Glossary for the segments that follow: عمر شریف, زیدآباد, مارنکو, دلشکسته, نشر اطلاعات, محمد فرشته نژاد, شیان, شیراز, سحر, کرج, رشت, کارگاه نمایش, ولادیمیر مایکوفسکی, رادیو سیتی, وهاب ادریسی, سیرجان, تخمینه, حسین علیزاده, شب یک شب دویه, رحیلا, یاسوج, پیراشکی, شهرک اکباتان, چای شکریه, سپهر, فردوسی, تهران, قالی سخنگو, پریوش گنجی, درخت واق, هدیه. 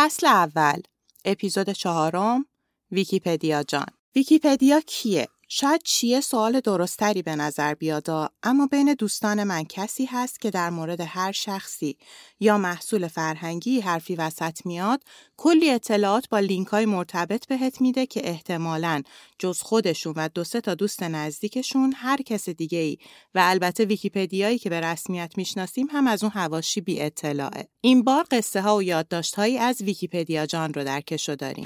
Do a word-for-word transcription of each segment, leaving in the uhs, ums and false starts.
فصل اول، اپیزود چهارم، ویکیپدیا جان. ویکیپدیا کیه؟ شاید چیه سوال درستری به نظر بیادا، اما بین دوستان من کسی هست که در مورد هر شخصی یا محصول فرهنگی حرفی وسط میاد، کلی اطلاعات با لینک‌های مرتبط بهت میده که احتمالاً جز خودشون و دو سه تا دوست نزدیکشون هر کس دیگه‌ای و البته ویکی‌پدیایی که به رسمیت میشناسیم هم از اون حواشی بی اطلاعه. این بار قصه ها و یادداشت‌هایی از ویکی‌پدیا جان رو در کشو داریم.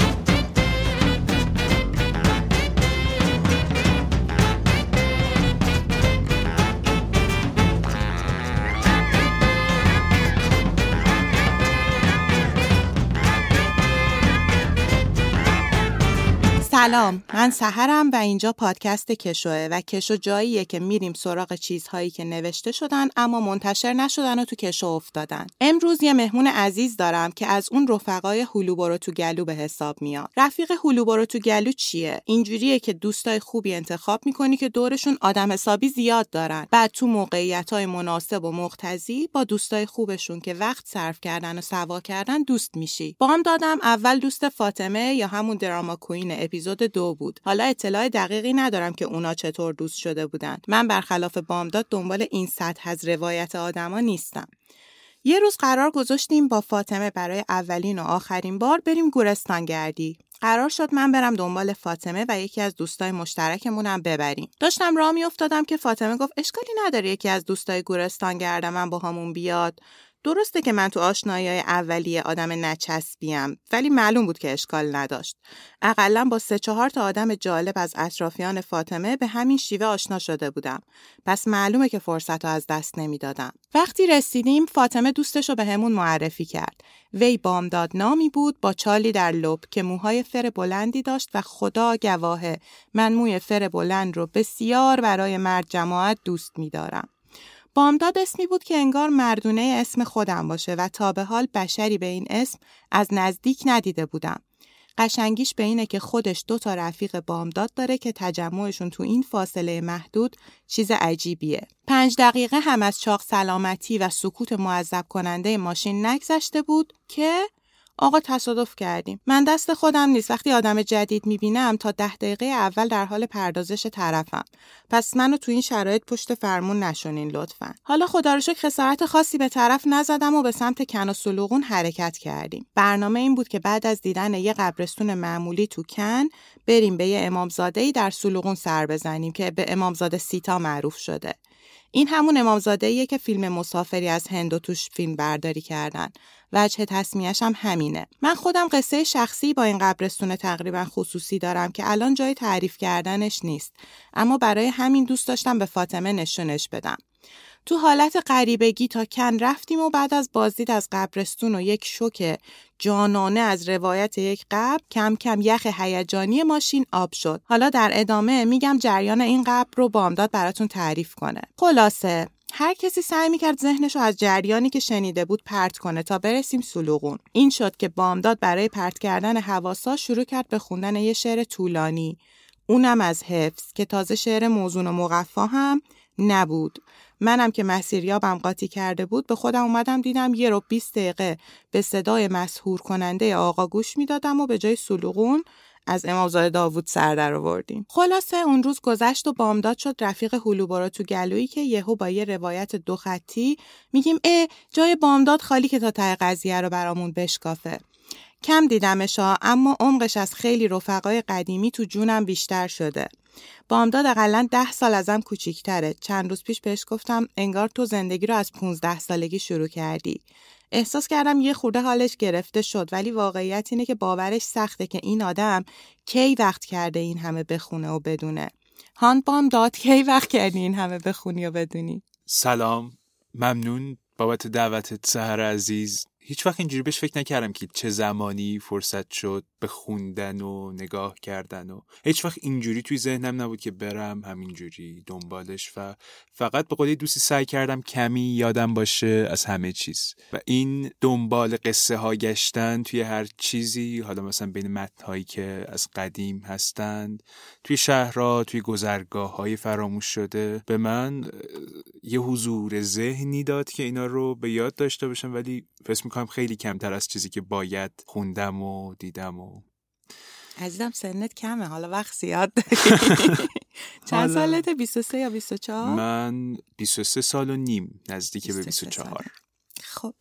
سلام، من سحرم و اینجا پادکست کشوه و کشو جاییه که میریم سراغ چیزهایی که نوشته شدن اما منتشر نشدن و تو کشو افتادن. امروز یه مهمون عزیز دارم که از اون رفقای هلوبرو تو گلو به حساب میاد. رفیق هلوبرو تو گلو چیه؟ اینجوریه که دوستای خوبی انتخاب میکنی که دورشون آدم حسابی زیاد دارن، بعد تو موقعیت‌های مناسب و مقتضی با دوستای خوبشون که وقت صرف کردن و سوا کردن دوست میشی. بامدادم اول دوست فاطمه یا همون دراما کوین اپیزود دو بود. حالا اطلاع دقیقی ندارم که اونا چطور دوست شده بودند. من برخلاف بامداد دنبال این سطح از روایت آدما نیستم. یه روز قرار گذاشتیم با فاطمه برای اولین و آخرین بار بریم گورستان گردی. قرار شد من برم دنبال فاطمه و یکی از دوستای مشترکمونم ببریم. داشتم راه میافتادم که فاطمه گفت اشکالی نداره یکی از دوستای گورستان گرد من با همون بیاد. درسته که من تو آشنایی‌های اولیه آدم نچسبیم، ولی معلوم بود که اشکال نداشت. اقلاً با سه چهار تا آدم جالب از اطرافیان فاطمه به همین شیوه آشنا شده بودم. پس معلومه که فرصتو از دست نمیدادم. وقتی رسیدیم فاطمه دوستشو به همون معرفی کرد. وی بامداد نامی بود با چالی در لب که موهای فر بلندی داشت و خدا گواهه من موی فر بلند رو بسیار برای مرد جماعت دوست می‌دارم. بامداد اسمی بود که انگار مردونه اسم خودم باشه و تا به حال بشری به این اسم از نزدیک ندیده بودم. قشنگیش به اینه که خودش دو تا رفیق بامداد داره که تجمعشون تو این فاصله محدود چیز عجیبیه. پنج دقیقه هم از چاق سلامتی و سکوت معذب کننده ماشین نگذشته بود که آقا تصادف کردیم. من دست خودم نیست، وقتی آدم جدید میبینم تا ده دقیقه اول در حال پردازش طرفم. پس منو تو این شرایط پشت فرمون نشونین لطفاً. حالا خدا رو شکر خسارت خاصی به طرف نزدم و به سمت کن و سلوغون حرکت کردیم. برنامه این بود که بعد از دیدن یه قبرستون معمولی تو کن بریم به یه امامزاده‌ای در سلوغون سر بزنیم که به امامزاده سیتا معروف شده. این همون امامزاده‌ایه که فیلم مسافری از هند و توش فیلم برداری کردن. وجه تسمیه‌اش هم همینه. من خودم قصه شخصی با این قبرستون تقریبا خصوصی دارم که الان جای تعریف کردنش نیست. اما برای همین دوست داشتم به فاطمه نشونش بدم. تو حالت غریبگی تا کن رفتیم و بعد از بازدید از قبرستون و یک شوک جانانه از روایت یک قبر کم کم یخ هیجانی ماشین آب شد. حالا در ادامه میگم جریان این قبر رو بامداد براتون تعریف کنه. خلاصه هر کسی سعی میکرد ذهنشو از جریانی که شنیده بود پرت کنه تا برسیم سلوغون. این شد که بامداد برای پرت کردن حواسا شروع کرد به خوندن یه شعر طولانی، اونم از حفظ که تازه شعر موزون و مقفا هم نبود. منم که مسیریابم قاطی کرده بود به خودم اومدم دیدم یه رو بیست دقیقه به صدای مسحور کننده آقا گوش میدادم و به جای سلوغون از امامزاده داوود سر در آوردیم. خلاصه اون روز گذشت و بامداد شد رفیق هلوبرو تو گلویی که یهو با یه روایت دو خطی میگیم اه جای بامداد خالی که تا ته قضیه رو برامون بشکافه. کم دیدمش ها، اما عمقش از خیلی رفقای قدیمی تو جونم بیشتر شده. بامداد اقلن ده سال ازم کوچیک‌تره. چند روز پیش بهش گفتم انگار تو زندگی رو از پونزده سالگی شروع کردی. احساس کردم یه خورده حالش گرفته شد، ولی واقعیت اینه که باورش سخته که این آدم کی وقت کرده این همه بخونه و بدونه. هان بامداد کی وقت کردی این همه بخونی و بدونی؟ سلام، ممنون بابت دعوتت سحر عزیز. هیچ وقت اینجوری بهش فکر نکردم که چه زمانی فرصت شد به خوندن و نگاه کردن و هیچ وقت اینجوری توی ذهنم نبود که برم همینجوری دنبالش و فقط به قول دوستی سعی کردم کمی یادم باشه از همه چیز و این دنبال قصه ها گشتن توی هر چیزی، حالا مثلا بین متن هایی که از قدیم هستند، توی شهرها، توی گذرگاه های فراموش شده، به من یه حضور ذهنی داد که اینا رو به یاد داشته باشم، ولی فکر میکنم خیلی کمتر از چیزی که باید خوندم و دیدم. و عزیزم سنت کمه، حالا وقت زیاد داری. چند سالت؟ بیست و سه یا بیست و چهار؟ من بیست و سه سال و نیم، نزدیک به بیست و چهار. خب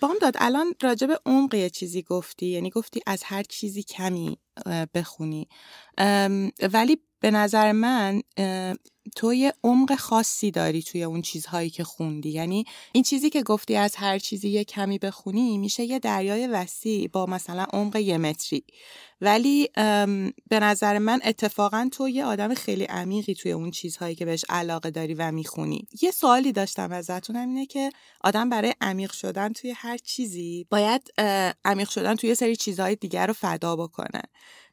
بامداد، الان راجع به عمق یه چیزی گفتی، یعنی گفتی از هر چیزی کمی بخونی، ولی به نظر من تو یه عمق خاصی داری توی اون چیزهایی که خوندی. یعنی این چیزی که گفتی از هر چیزی یه کمی بخونی میشه یه دریای وسیع با مثلا عمق یه متری، ولی به نظر من اتفاقا تو یه آدم خیلی عمیقی توی اون چیزهایی که بهش علاقه داری و میخونی. یه سوالی داشتم ازتون، اینه که آدم برای عمیق شدن توی هر چیزی باید عمیق شدن توی یه سری چیزهای دیگر رو فدا بکنه.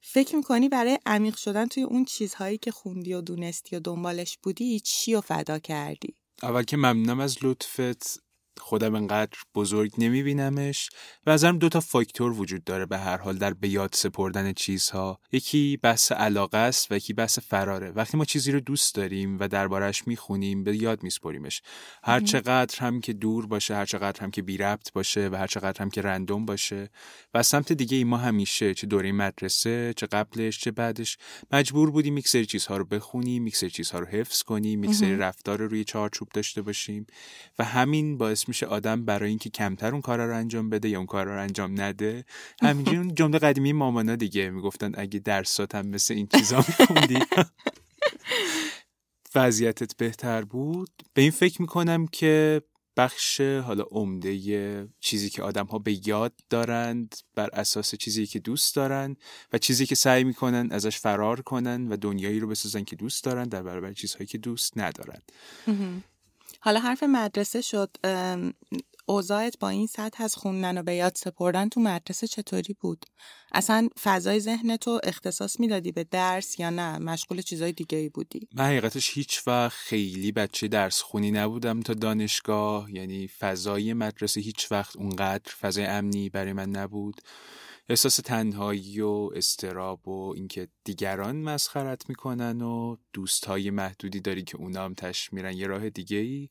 فکر میکنی برای عمیق شدن توی اون چیزهایی که خوندی و دونستی و دنبالش بودی چی رو فدا کردی؟ اول که ممنونم از لطفت، خودم انقدر بزرگ نمیبینمش و ازم دوتا فاکتور وجود داره به هر حال در به یاد سپردن چیزها. یکی بحث علاقه است و یکی بحث فراره. وقتی ما چیزی رو دوست داریم و دربارش میخونیم به یاد میسپریمش، هر چقدر هم که دور باشه، هر چقدر هم که بی ربط باشه و هر چقدر هم که رندوم باشه. و سمت دیگه ای ما همیشه، چه دوره مدرسه، چه قبلش چه بعدش، مجبور بودیم میکسر چیزها رو بخونیم، میکسر چیزها رو حفظ کنیم، میکسر رفتار رو روی چارچوب داشته باشیم و همین باعث میشه آدم برای اینکه کمتر اون کارا رو انجام بده یا اون کارا رو انجام نده. همینجوری اون جمله قدیمی مامانا دیگه میگفتن اگه درسات هم مثل این چیزا می‌خوندی وضعیتت بهتر بود. به این فکر میکنم که بخش حالا عمده چیزی که آدم ها به یاد دارند بر اساس چیزی که دوست دارند و چیزی که سعی میکنن ازش فرار کنن و دنیایی رو بسازن که دوست دارن در برابر چیزهایی که دوست ندارن. حالا حرف مدرسه شد، اوضاعت با این سطح از خوندن و به یاد سپردن تو مدرسه چطوری بود؟ اصلا فضای ذهن تو اختصاص میدادی به درس یا نه مشغول چیزای دیگه‌ای بودی؟ من حقیقتش هیچ وقت خیلی بچه درس خونی نبودم تا دانشگاه، یعنی فضای مدرسه هیچ وقت اونقدر فضای امنی برای من نبود. احساس تنهایی و استراب و اینکه دیگران مسخرت میکنن و دوستای محدودی داری که اونا هم تش میرن یه راه دیگه ای.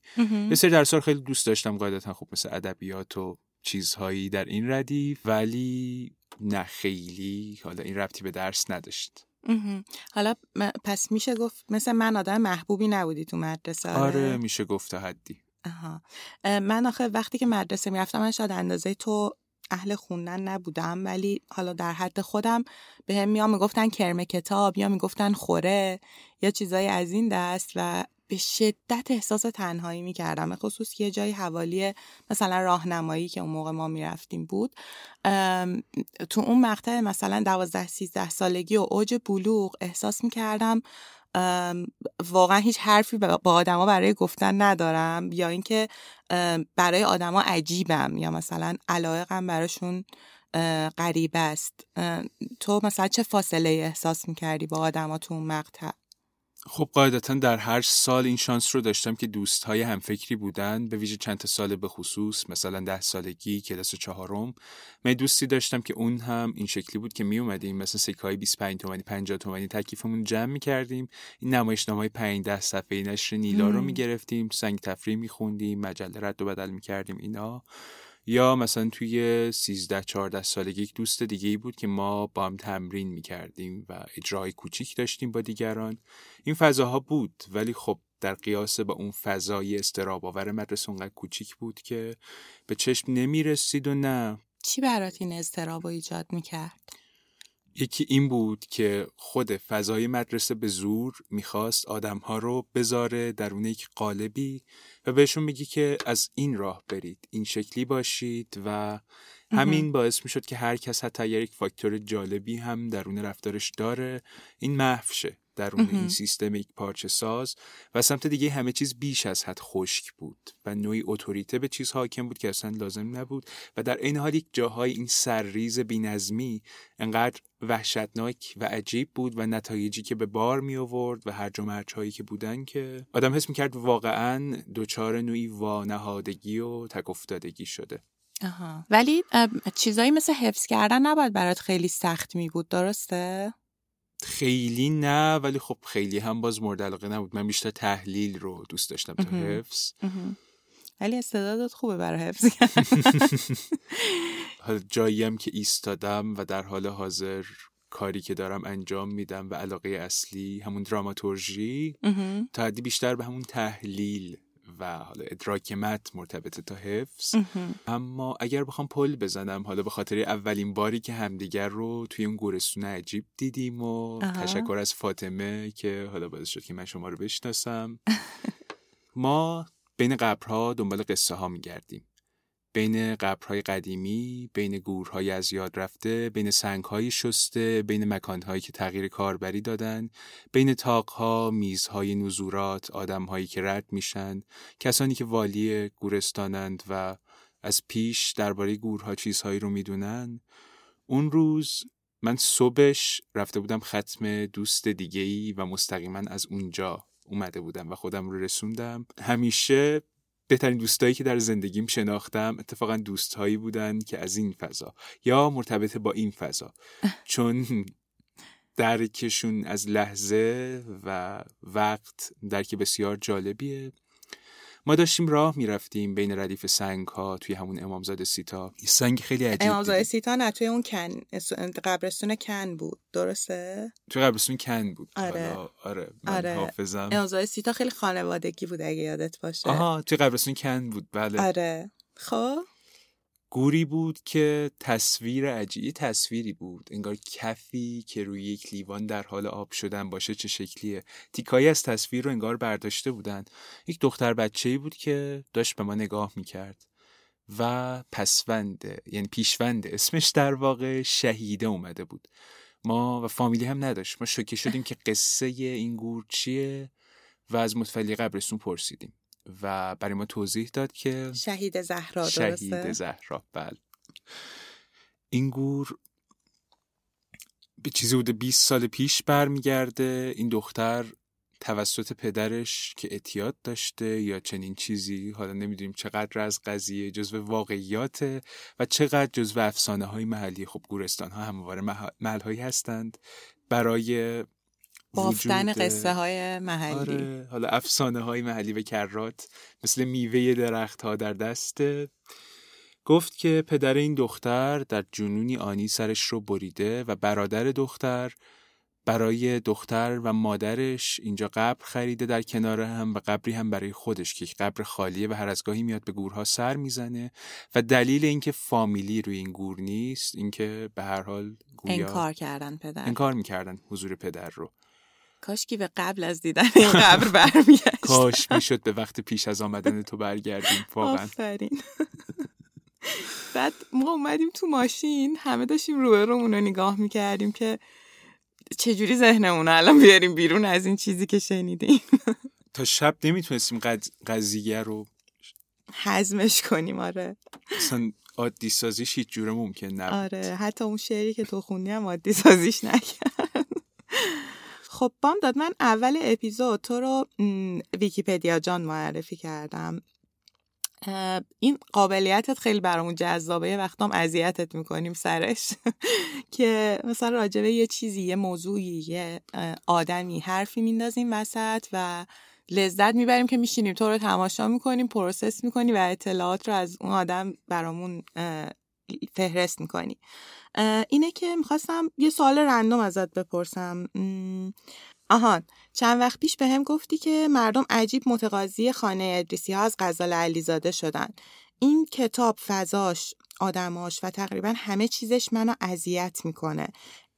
یه سری درس‌ها رو خیلی دوست داشتم قاعدتا، خب مثل ادبیات و چیزهایی در این ردیف، ولی نه خیلی حالا این ربطی به درس نداشت. حالا پس میشه گفت مثل من آدم محبوبی نبودی تو مدرسه؟ آره میشه گفت تا حدی. آها. من آخه وقتی که مدرسه میرفتم من شاید اندازه تو اهل خوندن نبودم، ولی حالا در حد خودم به هم یا میگفتن کرم کتاب یا میگفتن خوره یا چیزای از این دست و به شدت احساس تنهایی میکردم، به خصوص یه جایی حوالی مثلا راهنمایی که اون موقع ما میرفتیم بود. تو اون مقطع مثلا دوازده سیزده سالگی و اوج بلوغ احساس میکردم واقعا هیچ حرفی با آدما برای گفتن ندارم، یا اینکه برای آدما عجیبم یا مثلا علایقم براشون غریبه است. تو مثلا چه فاصله احساس می‌کردی با آدما تو اون مقطع؟ خب قاعدتا در هر سال این شانس رو داشتم که دوست‌های همفکری بودن، به ویژه چند تا سال به خصوص، مثلا ده سالگی کلاس چهارم من دوستی داشتم که اون هم این شکلی بود که می اومدیم مثلا سکه‌های بیست و پنج تومانی پنجاه تومانی تکیفمون جمع می‌کردیم، این نمایشنامه‌های پانزده صفحه‌ای نشر نیلا رو می‌گرفتیم، سنگ تفریح می‌خوندیم، مجله رد و بدل می‌کردیم اینا. یا مثلا توی سیزده چهارده سالگی یک دوست دیگه‌ای بود که ما با هم تمرین می‌کردیم و اجرای کوچیک داشتیم با دیگران. این فضاها بود، ولی خب در قیاس با اون فضای استراباور مدرسه اونقدر کوچیک بود که به چشم نمی‌رسید. و نه چی برات این استرابو ایجاد می‌کرد؟ یکی این بود که خود فضای مدرسه به زور میخواست آدمها رو بذاره درونه یک قالبی و بهشون بگی که از این راه برید، این شکلی باشید، و همین باعث میشد که هر کس حتی یک فاکتور جالبی هم درونه رفتارش داره این محو شه درونه این سیستم یک پارچه ساز. و سمت دیگه همه چیز بیش از حد خشک بود و نوعی اتوریته به چیز حاکم بود که اصلا لازم نبود، و در این حال یک جاهای این سرریز بی‌نظمی انقدر وحشتناک و عجیب بود و نتایجی که به بار می آورد و هرج و مرج هایی که بودن که آدم حس می کرد واقعا دوچار نوعی وانهادگی و تک افتادگی شده. آها. ولی چیزایی مثل حفظ کردن نباید برات خیلی سخت می بود، درسته؟ خیلی نه، ولی خب خیلی هم باز مورد علاقه نبود. من بیشتر تحلیل رو دوست داشتم تا حفظ. ولی استعدادت خوبه برای حفظ کردن. جاییم که ایستادم و در حال حاضر کاری که دارم انجام میدم و علاقه اصلی همون دراماتورژی تا حدی بیشتر به همون تحلیل و حالا ادراک متن مرتبطه تا حفظ. اما اگر بخوام پل بزنم، حالا به خاطر اولین باری که همدیگر رو توی اون گورستونه عجیب دیدیم و آه. تشکر از فاطمه که حالا باعث شد که من شما رو بشناسم. ما بین قبرها دنبال قصه ها میگردیم، بین قبرهای قدیمی، بین گورهای از یاد رفته، بین سنگهای شسته، بین مکانهایی که تغییر کاربری دادن، بین تاقها، میزهای نزورات، آدمهایی که رد میشن، کسانی که والی گورستانند و از پیش درباره گورها چیزهایی رو میدونن. اون روز من صبحش رفته بودم ختم دوست دیگه‌ای و مستقیما از اونجا اومده بودم و خودم رو رسوندم. همیشه بهترین دوستایی که در زندگیم شناختم اتفاقا دوستایی بودن که از این فضا یا مرتبط با این فضا، چون درکشون از لحظه و وقت درک بسیار جالبیه. ما داشتیم راه میرفتیم بین ردیف سنگ‌ها توی همون امامزاده سیتا. سنگ خیلی عجیب. امامزاده سیتا نه، توی اون کن قبرستون کن بود، درسته؟ توی قبرستون کن بود. آره حالا آره من آره. حافظم. امامزاده سیتا خیلی خانوادگی بود اگه یادت باشه. آها توی قبرستون کن بود، بله. آره. خب گوری بود که تصویر عجیبی تصویری بود، انگار کفی که روی یک لیوان در حال آب شدن باشه چه شکلیه. تیکایی از تصویر رو انگار برداشته بودن. یک دختر بچه‌ای بود که داشت به ما نگاه میکرد و پسوند، یعنی پیشوند اسمش در واقع شهیده اومده بود. ما و فامیلی هم نداشت. ما شوکه شدیم که قصه این گور چیه و از متولی قبرستون پرسیدیم و برای ما توضیح داد که شهید زهرا، درسته؟ شهید زهرا، بله. این گور به چیزی بوده بیست سال پیش برمیگرده. این دختر توسط پدرش که اعتیاد داشته یا چنین چیزی، حالا نمیدونیم چقدر از قضیه جزو واقعیاته و چقدر جزو افسانه های محلی. خب گورستان ها همواره محل هایی هستند برای بافتن قصه های محلی. آره، حالا افسانه های محلی و کرات مثل میوه درخت ها در دسته. گفت که پدر این دختر در جنونی آنی سرش رو بریده و برادر دختر برای دختر و مادرش اینجا قبر خریده در کنار هم و قبری هم برای خودش که قبر خالیه و هر از گاهی میاد به گورها سر میزنه و دلیل اینکه فامیلی روی این گور نیست اینکه به هر حال گویا انکار کردن پدر، انکار میکردن حضور پدر رو. کاش که به قبل از دیدن این قبر برمیگشت. کاش میشد به وقت پیش از آمدن تو برگردیم واقعا. آفرین. بعد ما اومدیم تو ماشین، همه داشتیم روبرومون رو نگاه میکردیم که چجوری ذهنمون الان بیاریم بیرون از این چیزی که شنیدیم. تا شب نمیتونستیم قضیه رو هضمش کنیم. آره اصلا عادی سازیش هیچ جوره ممکن نبود. آره حتی اون شعری که تو خوندی هم عادی سازیش نکرد. خب بامداد، من اول اپیزود تو رو ویکیپدیا جان معرفی کردم. این قابلیتت خیلی برامون جذابه. یه وقتام اذیتت میکنیم سرش که مثلا راجبه یه چیزی، یه موضوعی، یه آدمی حرفی میندازیم وسط و لذت میبریم که میشینیم تو رو تماشا میکنیم، پروسس میکنی و اطلاعات رو از اون آدم برامون فهرست میکنی. اینه که میخواستم یه سوال رندوم ازت بپرسم. آهان چند وقت پیش به هم گفتی که مردم عجیب متقاضی خانه ادریسی ها از غزاله علیزاده شدن. این کتاب فضاش، آدماش و تقریبا همه چیزش منو اذیت میکنه.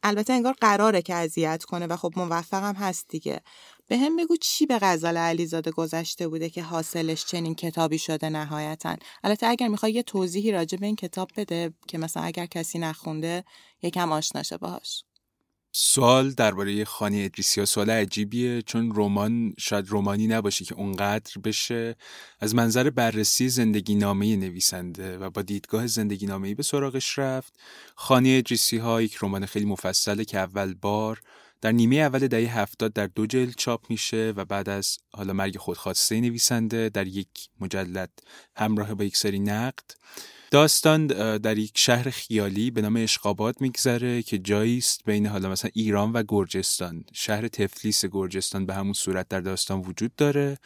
البته انگار قراره که اذیت کنه و خب موفقم هست دیگه. به هم بگو چی به غزاله علیزاده گذشته بوده که حاصلش چنین کتابی شده نهایتاً. البته اگر میخوای یه توضیحی راجع به این کتاب بده که مثلا اگر کسی نخونده یکم آشنا شه باهاش. سوال درباره خانه ادریسی ها سوال عجیبیه، چون رمان شاید رمانی نباشه که اونقدر بشه از منظر بررسی زندگی نامه نویسنده و با دیدگاه زندگی نامه‌ای به سراغش رفت. خانه ادریسی ها یک رمان خیلی مفصله که اول بار در نیمه اول دهه هفتاد در دو جلد چاپ میشه و بعد از حالا مرگ خودخواسته نویسنده در یک مجلد همراه با یک سری نقد. داستان در یک شهر خیالی به نام اشقابات میگذره که جایی است بین حالا مثلا ایران و گرجستان. شهر تفلیس گرجستان به همون صورت در داستان وجود داره.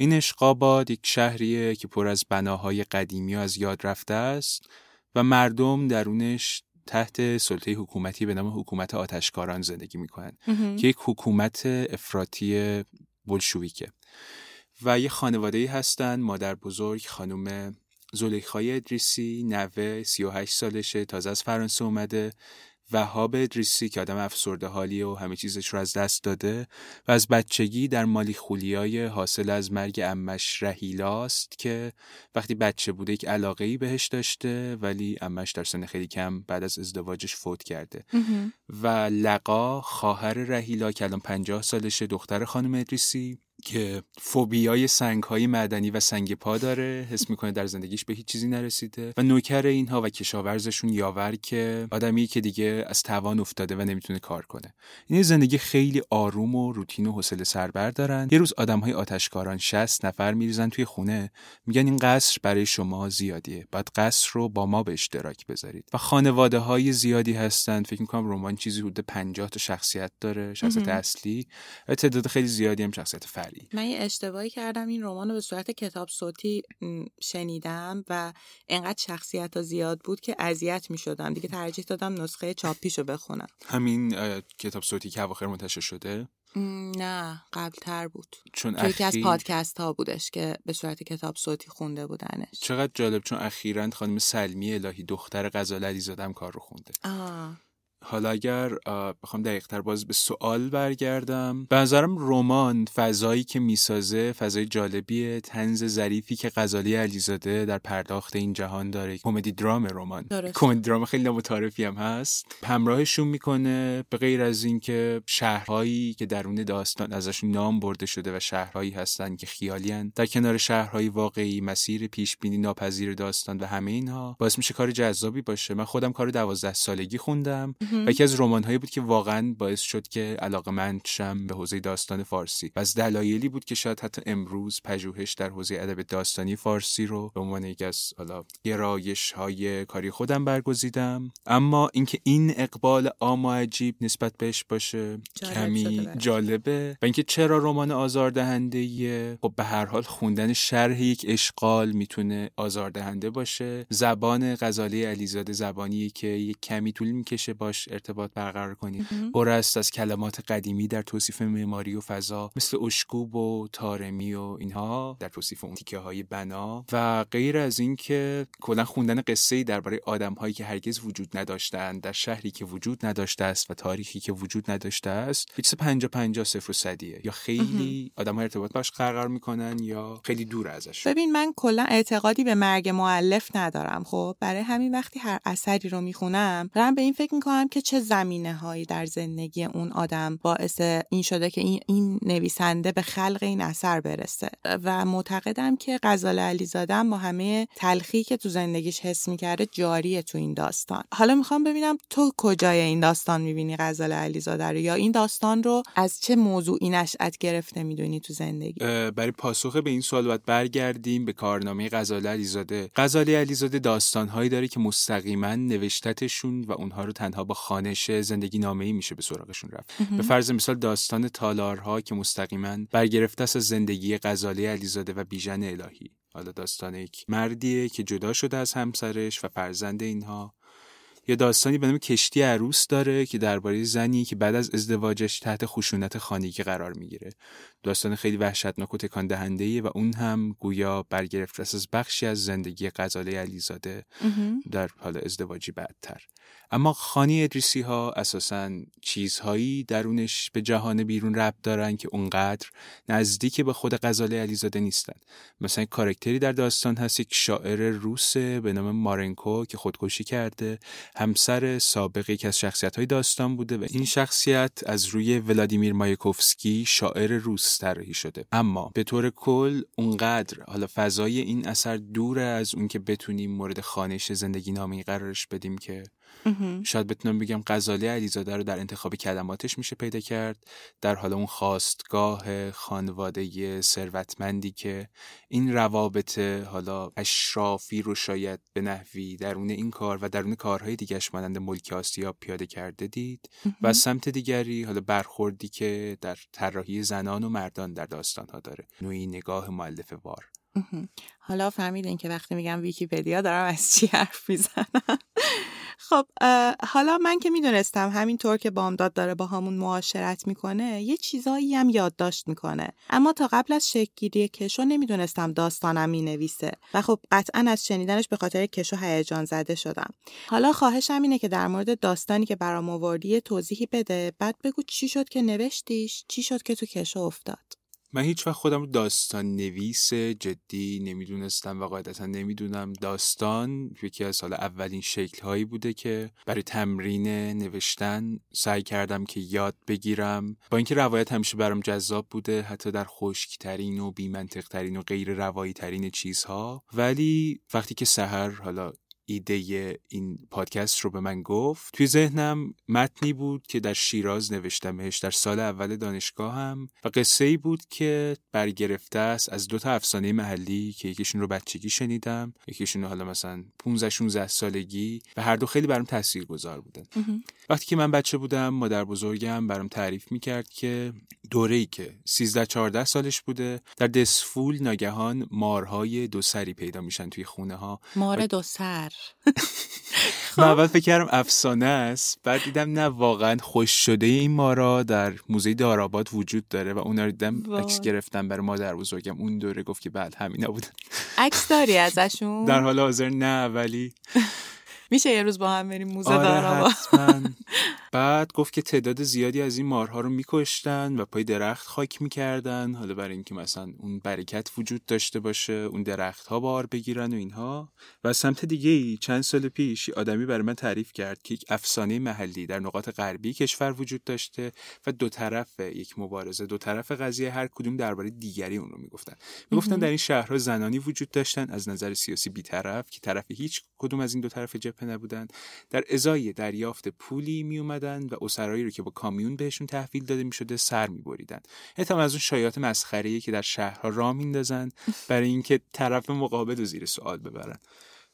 این اشقاباد یک شهریه که پر از بناهای قدیمی و از یاد رفته است و مردم درونش تحت سلطه حکومتی به نام حکومت آتشکاران زندگی میکنن که یک حکومت افراطی بولشویکه و یه خانواده‌ای هستن. مادر بزرگ خانم زولیخا ادریسی، نوه سی و هشت سالشه، تازه از فرانسه اومده، وهاب ادریسی که آدم افسرده حالیه و همه چیزش رو از دست داده و از بچگی در مالی خولیای حاصل از مرگ عمش رحیلا است که وقتی بچه بوده یک علاقه‌ای بهش داشته ولی عمش در سن خیلی کم بعد از ازدواجش فوت کرده. و لقا خواهر رحیلا که الان پنجاه سالشه، دختر خانم ادریسی که فوبیای سنگ‌های معدنی و سنگ پا داره، حس میکنه در زندگیش به هیچ چیزی نرسیده و نوکر اینها و کشاورزشون یاور که آدمی که دیگه از توان افتاده و نمیتونه کار کنه. این زندگی خیلی آروم و روتین و حوصله سربر دارن. یه روز آدم‌های آتشکاران شصت نفر میریزن توی خونه، میگن این قصر برای شما زیادیه، بعد قصر رو با ما به اشتراک بذارید. و خانواده‌های زیادی هستن، فکر می‌کنم رمان چیزی حدود پنجاه تا شخصیت داره، شخصیت اصلی و تعداد خیلی زیادی هم شخصیت فرعی. من یه اشتباهی کردم، این رمان رو به صورت کتاب صوتی شنیدم و انقدر شخصیت‌ها زیاد بود که اذیت می‌شدم، دیگه ترجیح دادم نسخه چاپیشو بخونم. همین کتاب صوتی که اواخر منتشر شده؟ نه، قبل‌تر بود، چون اخیر... یکی از پادکست‌ها بودش که به صورت کتاب صوتی خونده بودنش. چقدر جالب، چون اخیراً خانم سلمی الهی دختر غزاله علیزاده هم کار رو خونده. آه. حالا اگر بخوام دقیق‌تر باز به سوال برگردم، به نظرم رمان فضایی که میسازه فضای جالبیه، طنز ظریفی که غزاله علیزاده در پرداخت این جهان داره، کمدی درام رمان، کمدی درام خیلی نامتعارفی هم هست، همراهشون میکنه. به غیر از این که شهرهایی که درون داستان ازشون نام برده شده و شهرهایی هستن که خیالی ان، در کنار شهرهای واقعی مسیر پیش بینی ناپذیر داستان و همه اینها باعث میشه کار جذابی باشه. من خودم کار دوازده سالگی خوندم و یکی از رمان‌هایی بود که واقعاً باعث شد که علاقه‌مند شم به حوزه داستان فارسی و از دلایلی بود که شاید حتی امروز پژوهش در حوزه ادب داستانی فارسی رو به عنوان یکی از حالا گرایش‌های کاری خودم برگزیدم. اما اینکه این اقبال عام و عجیب نسبت بهش باشه جالب، کمی جالبه. و اینکه چرا رمان آزاردهنده‌ایه؟ خب به هر حال خوندن شرح یک اشغال میتونه آزاردهنده باشه. زبان غزاله علیزاده زبانیه که یک کمی طول می‌کشه ارتباط برقرار کنید. پر است از کلمات قدیمی در توصیف معماری و فضا، مثل اشکوب و تارمی و اینها در توصیف اون تیکه‌های بنا و غیر از این که کلا خوندن قصه‌ای درباره آدم‌هایی که هرگز وجود نداشتند در شهری که وجود نداشته است و تاریخی که وجود نداشته است، چیز پنجاه پنجاه صفر و صدیه. یا خیلی آدم‌ها ارتباط باش قرار می‌کنن یا خیلی دور ازش. ببین من کلا اعتقادی به مرگ مؤلف ندارم، خب برای همین وقتی هر اثری رو می‌خونم من به این فکر می‌کنم که چه زمینه هایی در زندگی اون آدم باعث این شده که این, این نویسنده به خلق این اثر برسه. و معتقدم که غزاله علیزاده با همه تلخی که تو زندگیش حس میکرده جاریه تو این داستان. حالا میخوام ببینم تو کجای این داستان میبینی غزاله علیزاده رو، یا این داستان رو از چه موضوعی نشأت گرفته میدونی تو زندگی؟ برای پاسخ به این سوال باید برگردیم به کارنامه غزاله علیزاده. غزاله علیزاده داستان هایی داره که مستقیما نوشتتشون و اونها رو تنها با خانش زندگی نامه‌ای میشه به سراغشون رفت. به فرض مثال داستان تالارها که مستقیما برگرفته است از زندگی غزاله علیزاده و بیژن الهی. حالا داستان یک مردیه که جدا شده از همسرش و فرزند اینها. یه داستانی به نام کشتی عروس داره که درباره زنی که بعد از ازدواجش تحت خشونت خانگی قرار میگیره. داستان خیلی وحشتناک و تکان دهنده‌ایه و اون هم گویا برگرفته است از بخشی از زندگی غزاله علیزاده در حال ازدواجی بعدتر. اما خانی ادریسی ها اساساً چیزهایی درونش به جهان بیرون ربط دارن که اونقدر نزدیک به خود غزاله علیزاده نیستن. مثلا کاراکتری در داستان هست، یک شاعر روسه به نام مارنکو که خودکشی کرده، همسر سابقی که از شخصیت‌های داستان بوده و این شخصیت از روی ولادیمیر مایکوفسکی شاعر روس طراحی شده. اما به طور کل اونقدر حالا فضای این اثر دور از اون که بتونیم مورد خوانش زندگی‌نامه‌ای قرارش بدیم که شاید بتونم بگم غزاله علیزاده رو در انتخاب کلماتش میشه پیدا کرد، در حال اون خواستگاه خانواده ثروتمندی که این روابط حالا اشرافی رو شاید به نحوی درون این کار و درون کارهای دیگه دیگش مانند ملکی آسیاب پیاده کرده دید و از سمت دیگری حالا برخوردی که در طراحی زنان و مردان در داستان‌ها داره، نوعی نگاه مؤلفه وار. حالا فهمیدین که وقتی میگم ویکی‌پدیا دارم از چی حرف میزنم. خب حالا من که میدونستم همینطور که بامداد داره با همون معاشرت میکنه یه چیزایی هم یادداشت میکنه، اما تا قبل از شکل گیری کشو نمیدونستم داستانم مینویسه و خب قطعا از شنیدنش به خاطر کشو هیجان زده شدم. حالا خواهشم اینه که در مورد داستانی که برام آوردی توضیحی بده، بعد بگو چی شد که نوشتیش، چی شد که تو کشو افتاد. من هیچ وقت خودم رو داستان نویس جدی نمیدونستم و قاعدتا نمیدونم. داستان یکی از سال اولین شکل‌هایی بوده که برای تمرین نوشتن سعی کردم که یاد بگیرم، با اینکه روایت همیشه برام جذاب بوده، حتی در خشک‌ترین و بی‌منطق‌ترین و غیر روایی‌ترین چیزها. ولی وقتی که سحر حالا ایده این پادکست رو به من گفت، توی ذهنم متنی بود که در شیراز نوشتمش در سال اول دانشگاه هم و قصه‌ای بود که برگرفته است از دو تا افسانه محلی که یکیشون رو بچگی شنیدم، یکیشون حالا مثلا پانزده شانزده سالگی، و هر دو خیلی برام تاثیرگذار بودن. وقتی که من بچه بودم مادر بزرگم برام تعریف میکرد که دوره‌ای که سیزده چهارده سالش بوده در دسفول ناگهان مارهای دو سری پیدا میشن توی خونه‌ها. مار دو سر من اول فکر کردم افسانه است، بعد دیدم نه، واقعا خوش شده این مارا در موزه داراباد وجود داره و اونا رو دیدم، عکس گرفتم برای مادر بزرگم. اون دوره گفت که بعد همینا بودن. عکس داری ازشون؟ در حال حاضر نه، ولی میشه یه روز با هم بریم موزه داراباد. بعد گفت که تعداد زیادی از این مارها رو میکشتن و پای درخت خاک میکردن، حالا برای اینکه مثلا اون برکت وجود داشته باشه، اون درختها بار بگیرن و اینها. و سمت دیگه چند سال پیش آدمی برای من تعریف کرد که یک افسانه محلی در نقاط غربی کشور وجود داشته و دو طرف یک مبارزه، دو طرف قضیه، هر کدوم درباره دیگری اون رو میگفتن. میگفتن در این شهرها زنانی وجود داشتن از نظر سیاسی بی‌طرف که طرف هیچ کدوم از این دو طرف جبهه نبودن، در ازای دریافت پولی میومد و اسرایی رو که با کامیون بهشون تحویل داده میشده سر میبریدن. حتما از اون شایعات مسخره‌ای که در شهرها راه میندازن برای اینکه طرف مقابل رو زیر سوال ببرن.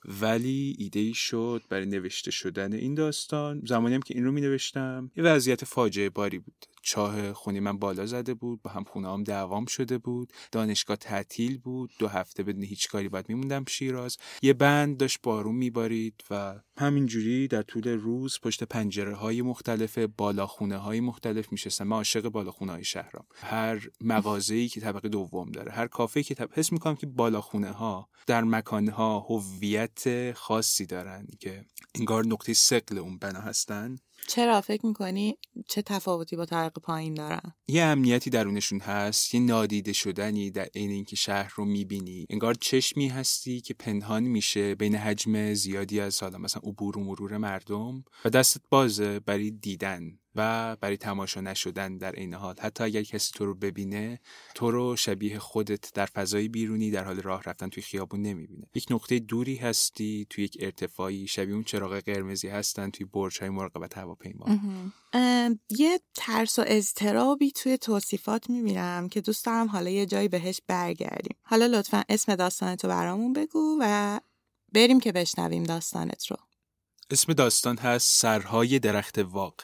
ولی ایده‌ای شد برای نوشته شدن این داستان. زمانی هم که این رو مینوشتم یه وضعیت فاجعه باری بود. چاه خونه من بالا زده بود، با هم خونه هم دوام شده بود، دانشگاه تعطیل بود، دو هفته بدون هیچ کاری باید میموندم شیراز. یه بند داشت بارون میبارید و همینجوری در طول روز پشت پنجره های مختلف بالاخونه های مختلف میشستم. من عاشق بالاخونه های شهرام. هر مغازه‌ای که طبقه دوم داره، هر کافه‌ای که طبقه، حس میکنم که بالاخونه ها در مکان ها هویت خاصی دارن که انگار نقطه ثقل اون بنا هستن. چرا فکر میکنی چه تفاوتی با طبقه پایین دارن؟ یه امنیتی درونشون هست، یه نادیده شدنی در عین اینکه شهر رو میبینی. انگار چشمی هستی که پنهان میشه بین حجم زیادی از حالا مثلا عبور و مرور مردم و دستت بازه برای دیدن و برای تماشا نشدن در این حال. حتی اگر کسی تو رو ببینه، تو رو شبیه خودت در فضای بیرونی در حال راه رفتن توی خیابون نمیبینه. یک نقطه دوری هستی، توی یک ارتفاعی، شبیه اون چراغ قرمزی هستن توی برج‌های مراقبت هواپیما. یه ترس و اضطرابی توی توصیفات میبینم که دوست دارم حالا یه جایی بهش برگردیم. حالا لطفاً اسم داستانت رو برامون بگو و بریم که بشنویم داستانت رو. اسم داستان هست سرهای درخت واق.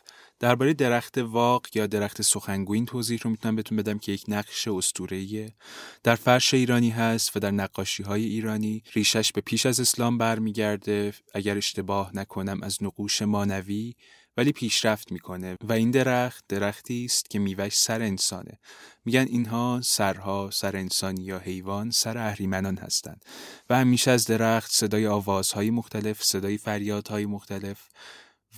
درباره درخت واق یا درخت سخنگو این توضیح رو میتونم بهتون بدم که یک نقش اسطوره‌ایه. در فرش ایرانی هست و در نقاشی‌های ایرانی. ریشش به پیش از اسلام برمیگرده، اگر اشتباه نکنم از نقوش مانوی، ولی پیشرفت میکنه و این درخت درختی است که میوهش سر انسانه. میگن اینها سرها، سر انسان یا حیوان، سر اهریمنان هستند و همیشه از درخت صدای آوازهای مختلف، صدای فریادهای مختلف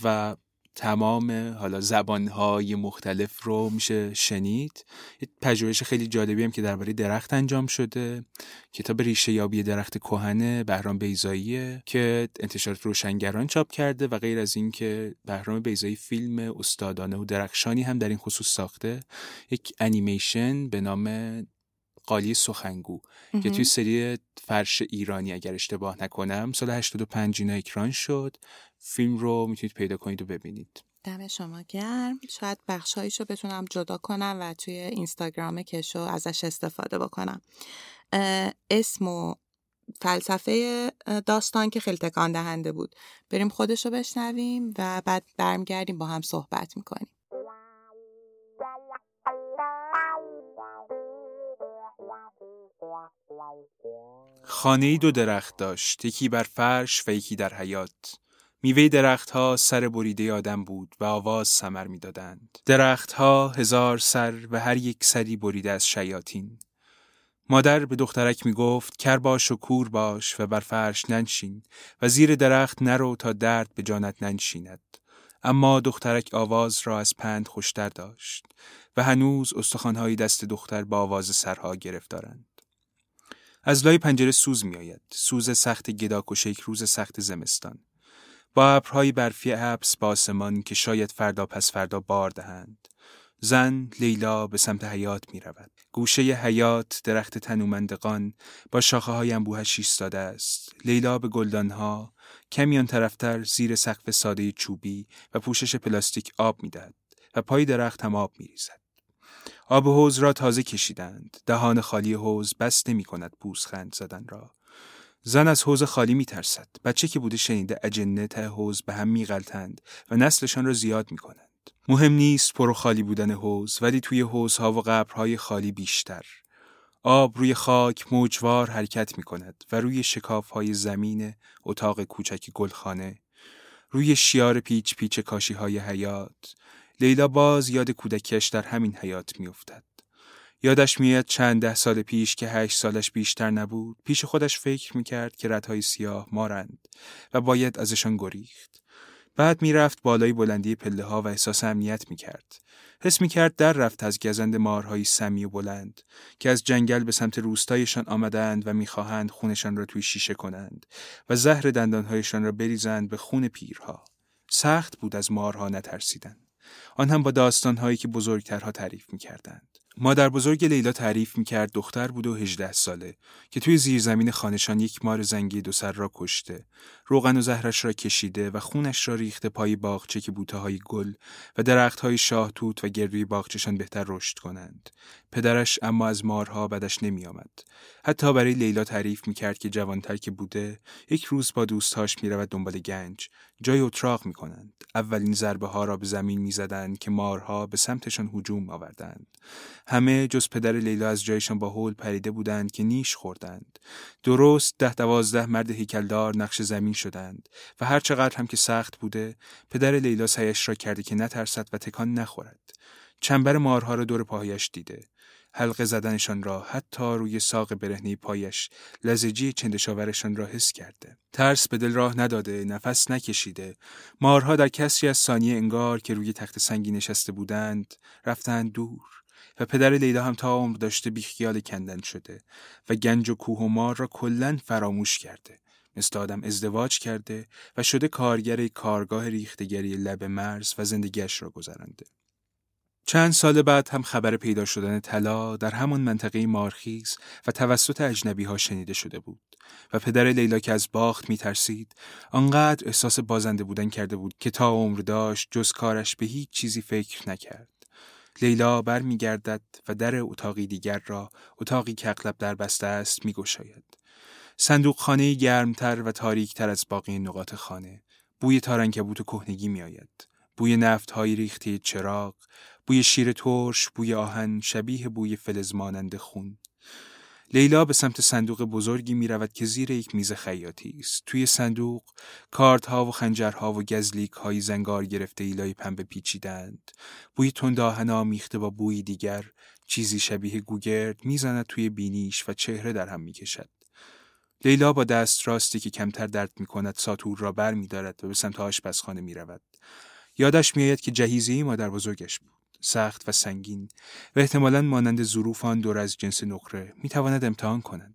و تمام حالا زبانهای مختلف رو میشه شنید. یه پژوهش خیلی جالبی هم که درباره درخت انجام شده، کتاب ریشه یابی درخت کهنه بهرام بیضاییه که انتشارات روشنگران چاپ کرده و غیر از این که بهرام بیضایی فیلم استادانه و درخشانی هم در این خصوص ساخته، یک انیمیشن به نام قالی سخنگو که توی سری فرش ایرانی اگر اشتباه نکنم سال هشتاد و پنج اینا اکران شد. فیلم رو میتونید پیدا کنید و ببینید. دم شما گرم. شاید بخشایشو بتونم جدا کنم و توی اینستاگرام کشو ازش استفاده بکنم. اسمو فلسفه داستان که خیلی تکان دهنده بود. بریم خودشو بشنویم و بعد برمیگردیم با هم صحبت میکنیم. خانه‌ای دو درخت داشت، یکی بر فرش و یکی در حیاط. میوه درختها سر بریده آدم بود و آواز ثمر میدادند. درختها هزار سر و هر یک سری بریده از شیاطین. مادر به دخترک میگفت کر باش و کور باش و بر فرش ننشین و زیر درخت نرو تا درد به جانت ننشیند. اما دخترک آواز را از پند خوشتر داشت و هنوز استخوان‌های دست دختر با آواز سرها گرفتارند. از لای پنجره سوز میآید، سوز سخت گداکش یک روز سخت زمستان. با ابرهای برفی حبس با آسمان که شاید فردا پس فردا بار دهند. زن لیلا به سمت حیاط می رود. گوشه حیاط درخت تنومندقان با شاخه های انبوهش ایستاده است. لیلا به گلدانها کمی آن طرفتر زیر سقف ساده چوبی و پوشش پلاستیک آب می دهد و پای درخت هم آب می ریزد. آب حوض را تازه کشیدند. دهان خالی حوض بس نمی کند پوزخند زدن را. زن از حوض خالی می ترسد. بچه که بوده شنیده اجنه ته حوض به هم می غلطند و نسلشان را زیاد می کنند. مهم نیست پر و خالی بودن حوض، ولی توی حوضها و قبرهای خالی بیشتر. آب روی خاک موجوار حرکت می کند و روی شکافهای زمین اتاق کوچک گلخانه، روی شیار پیچ پیچ کاشیهای حیاط. لیلا باز یاد کودکیش در همین حیاط می افتد. یادش میاد چند ده سال پیش که هشت سالش بیشتر نبود، پیش خودش فکر می کرد که رتهای سیاه مارند و باید ازشان گریخت. بعد میرفت بالای بلندی پله ها و احساس امنیت میکرد. حس میکرد در رفت از گزند مارهای سمی و بلند که از جنگل به سمت روستایشان آمدند و میخواهند خونشان را توی شیشه کنند و زهر دندانهایشان را بریزند به خون پیرها. سخت بود از مارها نترسیدن. آن هم با داستانهایی که بزرگترها تعریف میکردند. مادر بزرگ لیلا تعریف میکرد دختر بود و هجده ساله که توی زیرزمین خانه‌شان یک مار زنگی دو سر را کشته، روغن و زهرش را کشیده و خونش را ریخته پای باغچه که بوته‌های گل و درخت‌های شاهتوت و گردوی باغچه‌شان بهتر رشد کنند. پدرش اما از مارها بدش نمی‌آمد. حتی برای لیلا تعریف میکرد که جوانتر که بوده، یک روز با دوستاش میرود دنبال گنج، جای اتراق می‌کنند. اولین ضربه‌ها را به زمین می‌زدند که مارها به سمتشان هجوم آوردند. همه جز پدر لیلا از جایشان با هول پریده بودند که نیش خوردند. درست ده دوازده مرد هیکلدار نقش زمین شدند و هر چقدر هم که سخت بوده، پدر لیلا سعیش را کرده که نترسد و تکان نخورد. چنبر مارها را دور پاهایش دیده. حلقه زدنشان را، حتی روی ساق برهنه پایش، لزجی چندشاورشان را حس کرده. ترس به دل راه نداده، نفس نکشیده. مارها در کسری از ثانیه انگار که روی تخت سنگی نشسته بودند، رفتند دور. و پدر لیلا هم تا عمر داشته بیخیال کندن شده و گنج و کوه و مار را کلن فراموش کرده. مثل آدم ازدواج کرده و شده کارگر کارگاه ریختگری لب مرز و زندگیش را گذرانده. چند سال بعد هم خبر پیدا شدن طلا در همان منطقه مارخیز و توسط اجنبی ها شنیده شده بود و پدر لیلا که از باخت می ترسید، آنقدر احساس بازنده بودن کرده بود که تا عمر داشت جز کارش به هیچ چیزی فکر نکرد. لیلا بر می گردد و در اتاقی دیگر را، اتاقی که اغلب در بسته است، می گشاید. صندوق خانه گرمتر و تاریکتر از باقی نقاط خانه. بوی تارنکبوت و کهنگی می آید. بوی نفت های ریخته چراغ، بوی شیر ترش، بوی آهن شبیه بوی فلز مانند خون. لیلا به سمت صندوق بزرگی می رود که زیر یک میز خیاطی است. توی صندوق کارت ها و خنجرها و گزلیک های زنگار گرفته ایلای پنبه پیچیدند. بوی تند آهن آمیخته با بوی دیگر، چیزی شبیه گوگرد می زند توی بینیش و چهره در هم می کشد. لیلا با دست راستی که کمتر درد می کند ساتور را بر می دارد و به سمت آشپزخانه می رود. یادش می آید که جهیزیه مادر بزرگش بود. سخت و سنگین و احتمالاً مانند ظروف آن دور از جنس نقره می تواند امتحان کند.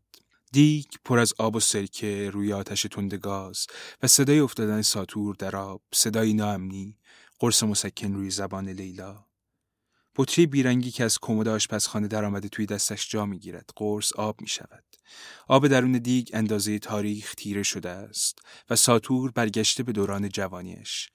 دیگ پر از آب و سرکه روی آتش تند گاز و صدای افتادن ساتور در آب، صدای ناامنی، قرص مسکن روی زبان لیلا. بطری بیرنگی که از کمد آشپزخانه در آمده توی دستش جا می گیرد. قرص آب می شود. آب درون دیگ اندازه تاریخ تیره شده است و ساتور برگشته به دوران جوانیش.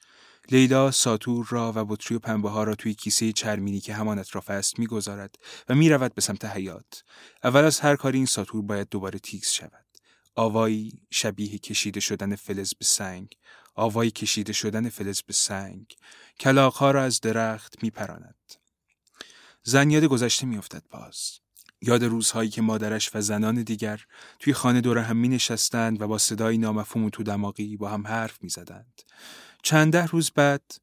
لیلا ساتور را و بطری و پنبه ها را توی کیسه چرمینی که همان اطراف است میگذارد و میرود به سمت حیاط. اول از هر کاری این ساتور باید دوباره تیز شود. آوایی شبیه کشیده شدن فلز به سنگ، آوایی کشیده شدن فلز به سنگ، کلاغ‌ها را از درخت میپراند. زن یاد گذشته میافتد باز. یاد روزهایی که مادرش و زنان دیگر توی خانه دور هم می نشستند و با صدای نامفهوم و تو دماغی با هم حرف می زدند. چند ده روز بعد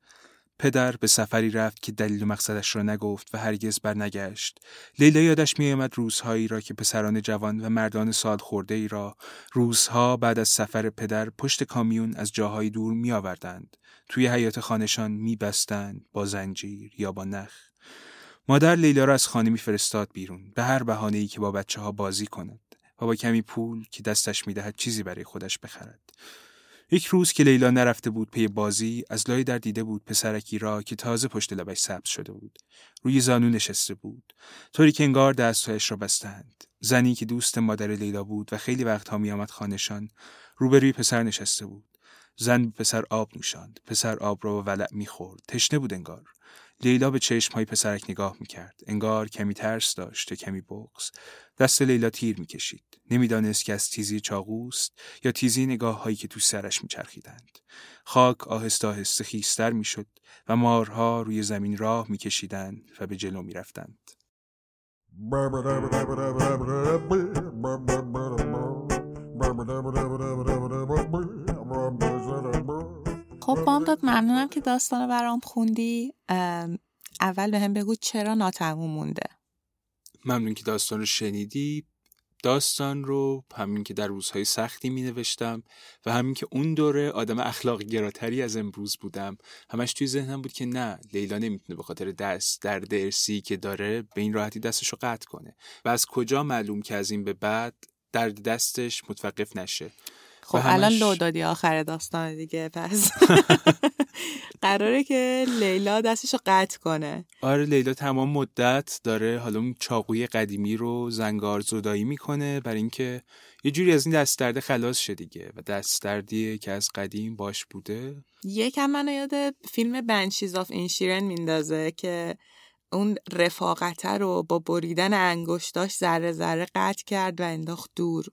پدر به سفری رفت که دلیل و مقصدش را نگفت و هرگز برنگشت. لیلا یادش می آمد روزهایی را که پسران جوان و مردان سالخورده ای را روزها بعد از سفر پدر پشت کامیون از جاهای دور می آوردند. توی حیاط خانهشان می بستند با زنجیر یا با نخ. مادر لیلا را از خانه میفرستاد بیرون به هر بهانه‌ای که با بچه‌ها بازی کند و با کمی پول که دستش میدهد چیزی برای خودش بخرد. یک روز که لیلا نرفته بود پی بازی، از لای در دیده بود پسرکی را که تازه پشت لبش سبز شده بود. روی زانو نشسته بود، طوری که انگار دستهایش را بستند. زنی که دوست مادر لیلا بود و خیلی وقت‌ها میآمد خانه‌شان، روبروی پسر نشسته بود. زن به پسر آب نوشاند. پسر آب را با ولع می‌خورد. تشنه بود انگار. لیلا به چشم‌های پسرک نگاه می‌کرد. انگار کمی ترس داشت و کمی بغض. دست لیلا تیر می‌کشید. نمی‌دانست که از تیزی چاقوست یا تیزی نگاه‌هایی که تو سرش می‌چرخیدند. خاک آهسته آهسته خیس‌تر می‌شد و مارها روی زمین راه می‌کشیدند و به جلو می‌رفتند. خب بامداد، ممنونم که داستانو برام خوندی. اول به هم بگو چرا ناتموم مونده. ممنون که داستان رو شنیدی. داستان رو همین که در روزهای سختی می نوشتم و همین که اون دوره آدم اخلاق گراتری از امروز بودم، همش توی ذهنم بود که نه، لیلا نمیتونه به خاطر دست درد ارسی که داره به این راحتی دستشو قطع کنه و از کجا معلوم که از این به بعد درد دستش متوقف نشه. خب همش... الان لو دادی آخر داستان دیگه، پس قراره که لیلا دستشو قطع کنه. آره، لیلا تمام مدت داره حالا اون چاقوی قدیمی رو زنگار زدایی میکنه برای اینکه یه جوری از این دست درد خلاص شه دیگه و دست دردیه که از قدیم باش بوده. یکم منو یاد فیلم بنشیز آف اینشیرن میندازه که اون رفاقت رو با بریدن انگشتاش ذره ذره قطع کرد و انداخت دور.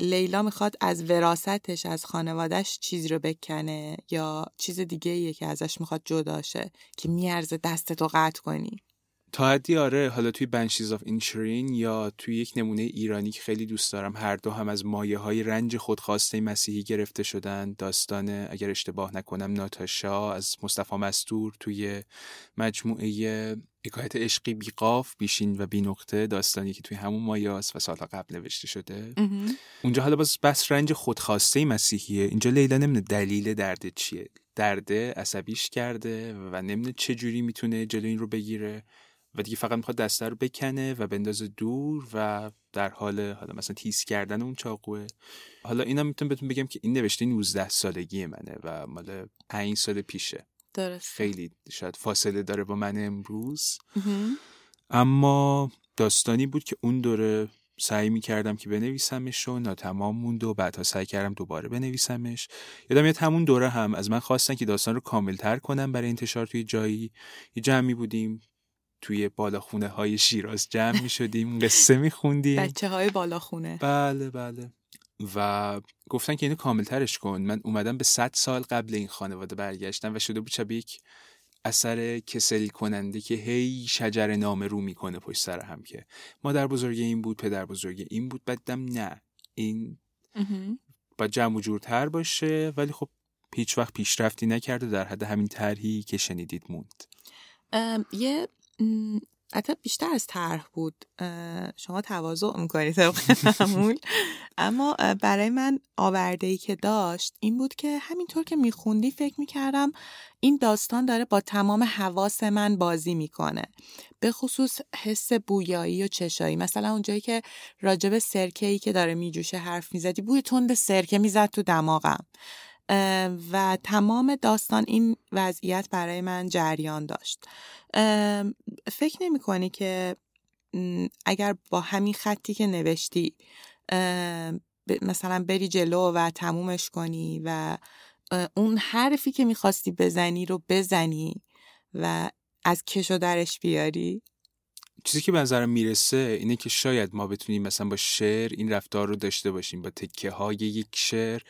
لیلا میخواد از وراثتش، از خانوادهش چیزی رو بکنه یا چیز دیگه ایه که ازش میخواد جداشه که میارزه دستتو قطع کنی تا حدی. آره، حالا توی بنشیز آف اینشیرن یا توی یک نمونه ایرانی که خیلی دوست دارم، هر دو هم از مایه های رنج خودخواسته مسیحی گرفته شدن. داستان اگر اشتباه نکنم ناتاشا از مصطفی مستور توی مجموعه حکایت عشقی بیقاف بیشین و بی نقطه، داستانی که توی همون مایه است و سالها قبل نوشته شده. اونجا حالا باز بس رنج خودخواسته مسیحیه. اینجا لیلا نمیدونه دلیل درد چیه، درده عصبیش کرده و نمیدونه چه جوری میتونه جلوی این رو بگیره و دیگه فقط میخواد دسته رو بکنه و بندازه دور و در حال حالا مثلا تیز کردن اون چاقوه. حالا اینم میتونم بهتون بگم که این نوشته نوزده سالگی منه و مال پنج سال پیشه. درست. خیلی شاید فاصله داره با من امروز. اما داستانی بود که اون دوره سعی میکردم که بنویسمش و ناتمام موند و بعدها سعی کردم دوباره بنویسمش. یادم میاد همون دوره هم از من خواستن که داستان رو کاملتر کنم برای انتشار توی جایی. یه جمعی بودیم توی بالاخونه های شیراز، جمع می شدیم، قصه می خوندیم، بچه های بالاخونه. بله بله. و گفتن که اینو کامل ترش کن. من اومدم به صد سال قبل این خانواده برگشتم و شده بود شبیه یک اثر کسل کننده که هی شجر نامه رو می کنه پشت سر هم که مادر بزرگ این بود، پدر بزرگ این بود. بدم نه، این باید جمع و جورتر باشه. ولی خب هیچ وقت پیشرفتی نکرد و در حد همین طرحی که شنیدید موند. یه حتی بیشتر از طرح بود، شما تواضع میکنید طبق معمول. اما برای من آورده‌ای که داشت این بود که همینطور که میخوندی فکر میکردم این داستان داره با تمام حواس من بازی میکنه، به خصوص حس بویایی و چشایی. مثلا اونجایی که راجب سرکه‌ای که داره میجوشه حرف میزدی، بوی تند سرکه میزد تو دماغم و تمام داستان این وضعیت برای من جریان داشت. فکر نمی کنی که اگر با همین خطی که نوشتی مثلا بری جلو و تمومش کنی و اون حرفی که میخواستی بزنی رو بزنی و از کش و درش بیاری؟ چیزی که به نظرم میرسه اینه که شاید ما بتونیم مثلا با شعر این رفتار رو داشته باشیم، با تکه های یک شعر